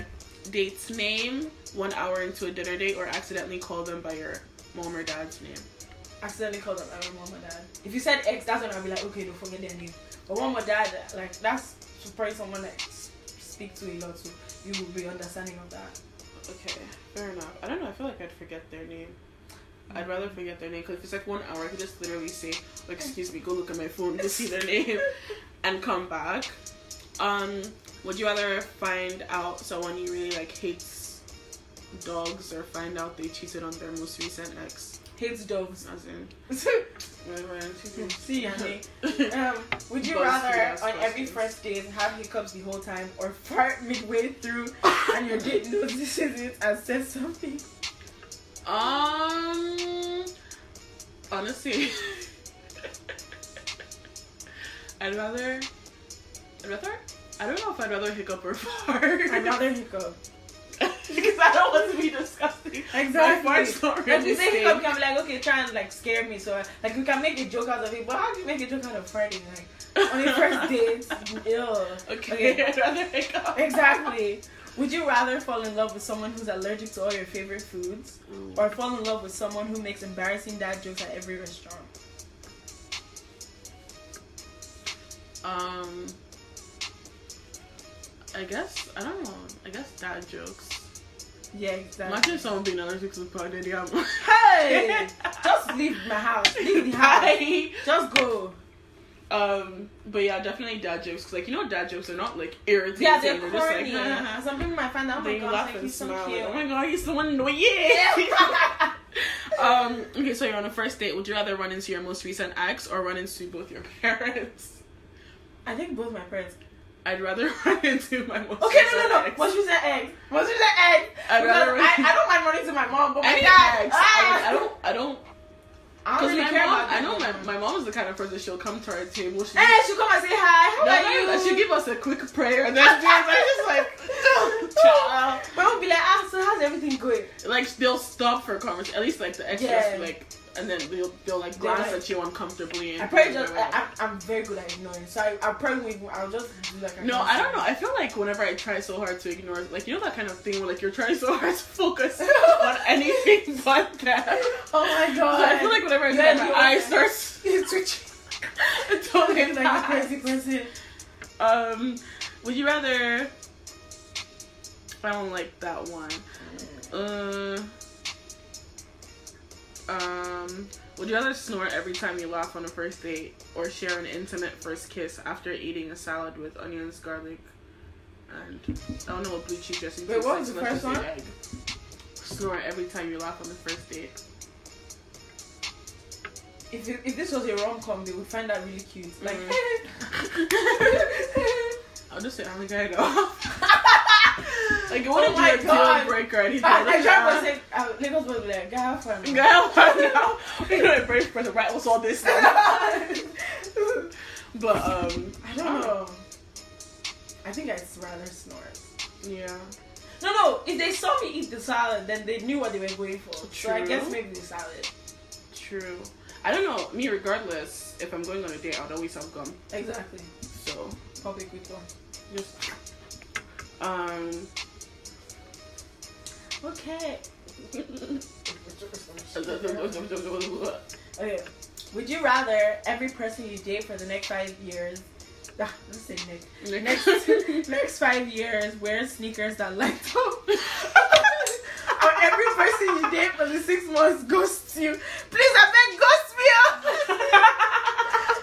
date's name one hour into a dinner date, or accidentally call them by your mom or dad's name? Accidentally call them by my mom or dad. If you said ex, that's when I'd be like, okay, don't forget their name. But mom or dad, like that's probably someone that. speak to a lot, so you will be understanding of that. Okay, fair enough. I don't know, I feel like I'd forget their name. I'd rather forget their name, because if it's like one hour, I could just literally say, oh, excuse me, go look at my phone to see their name and come back. Um, would you rather find out someone you really like hates dogs, or find out they cheated on their most recent ex? Hates dogs. As in. See, honey. Um, would you rather on every first date have hiccups the whole time, or fart midway through and your date notices it and says something? Um, honestly, I'd rather, I'd rather, I don't know if I'd rather hiccup or fart. I'd rather hiccup. Because I don't want to be disgusting. Exactly. My fart's not real. If you say hiccup, you can be like, okay, try and like scare me. So like you can make a joke out of it, but how do you make a joke out of farting? Like on a first date, ew. Okay, okay, I'd rather hiccup. Exactly. Would you rather fall in love with someone who's allergic to all your favorite foods, mm. or fall in love with someone who makes embarrassing dad jokes at every restaurant? Um, I guess, I don't know, I guess dad jokes. Yeah, exactly. Imagine someone being allergic to Proud Daddy. Hey! Just leave my house, leave the house, just go. Um, but yeah, definitely dad jokes, because like, you know, dad jokes are not like irritating. Yeah, they're, they're just like, nah. Some people might find out, oh my god, like, he's so cute. Like, oh my god, he's the one annoying. Yeah. um, okay, so you're on a first date. Would you rather run into your most recent ex, or run into both your parents? I think both my parents. I'd rather run into my most okay, recent ex. Okay, no, no, no. Most recent ex. Most recent ex. I'd rather run into... I, I don't mind running to my mom, but my Any dad. Ex. Ah. I, I don't, I don't. I don't really my care mom, about I know my, my mom is the kind of person, she'll come to our table. She'll, hey, she'll come and say hi. How are you? And she'll give us a quick prayer, and then she's just like, child. But we'll be like, ah, so how's everything going? Like, they'll stop for a conversation. At least like the extras, yeah. like, and then they'll they'll like glance at you uncomfortably. And I probably just I, I'm, I'm very good at ignoring, so I, I probably I'll just do like. No, I don't know. I feel like whenever I try so hard to ignore, like you know that kind of thing where like you're trying so hard to focus on anything but that. Oh my god! So I feel like whenever I do that, my eyes start twitching. I don't think like crazy person. Um, would you rather? I don't like that one. Uh. Um, would you rather snort every time you laugh on a first date, or share an intimate first kiss after eating a salad with onions, garlic, and I don't know what blue cheese dressing? Wait, what was the first one? Snort every time you laugh on the first date. If it, if this was a rom-com, they would find that really cute. Like, mm. I'll just say I'm a guy though. Like, it wouldn't oh be a deal breaker or anything. I, I tried to say, uh, Lagos was like, girl, fun. Girl, fun now. You know, embrace for the right, what's all this? But, um, I don't um, know. I think I'd rather snort. Yeah. No, no, if they saw me eat the salad, then they knew what they were going for. True. So I guess maybe the salad. True. I don't know. Me, regardless, if I'm going on a date, I'd always have gum. Exactly. So. Public with gum. Just. Um. Okay. Okay. Would you rather every person you date for the next five years, ah, let's say next, next, next five years wear sneakers that light up, or every person you date for the six months ghosts you? Please, I beg, ghost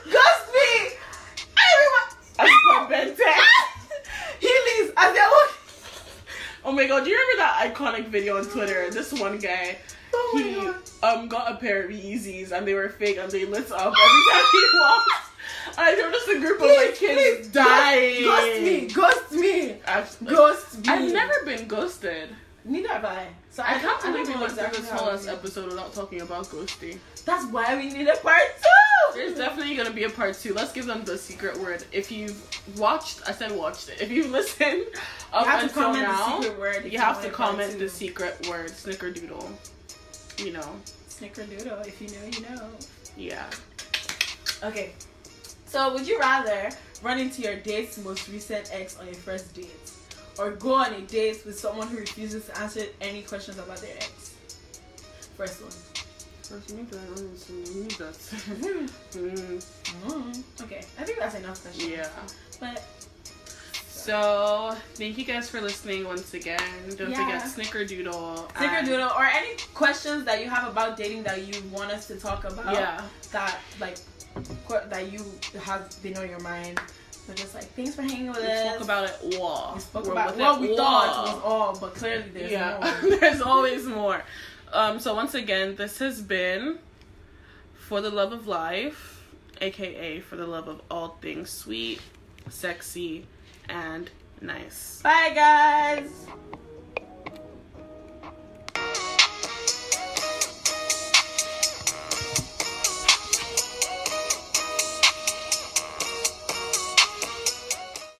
me up. Ghost me. Everyone. I'm contented. He leaves as their own. Oh my god, do you remember that iconic video on Twitter? This one guy, oh my he god. um got a pair of Yeezys and they were fake and they lit up every time he walked. And there was just a group please, of like kids please, dying. Ghost me, ghost me, I've, like, ghost me. I've never been ghosted. Neither have I. So I, I can't believe we went exactly through this whole episode without talking about ghosting. That's why we need a part two. There's definitely gonna be a part two. Let's give them the secret word. If you've watched, I said watched it. If you've listened up you have until to comment now, the secret word you have to comment two. the secret word. Snickerdoodle. You know. Snickerdoodle. If you know, you know. Yeah. Okay. So would you rather run into your date's most recent ex on your first date, or go on a date with someone who refuses to answer any questions about their ex? First one. First, you need that. You need that. mm. Okay, I think that's enough questions. Yeah. But... So thank you guys for listening once again. Don't yeah. forget Snickerdoodle. Snickerdoodle, or any questions that you have about dating that you want us to talk about. Yeah. That like that you have been on your mind. So just like, thanks for hanging with we us. We spoke about it all. We spoke We're about what we all. thought it was all, but clearly there's yeah. more. There's always more. Um, so once again, this has been For the Love of Life, aka For the Love of All Things Sweet, Sexy, and Nice. Bye, guys.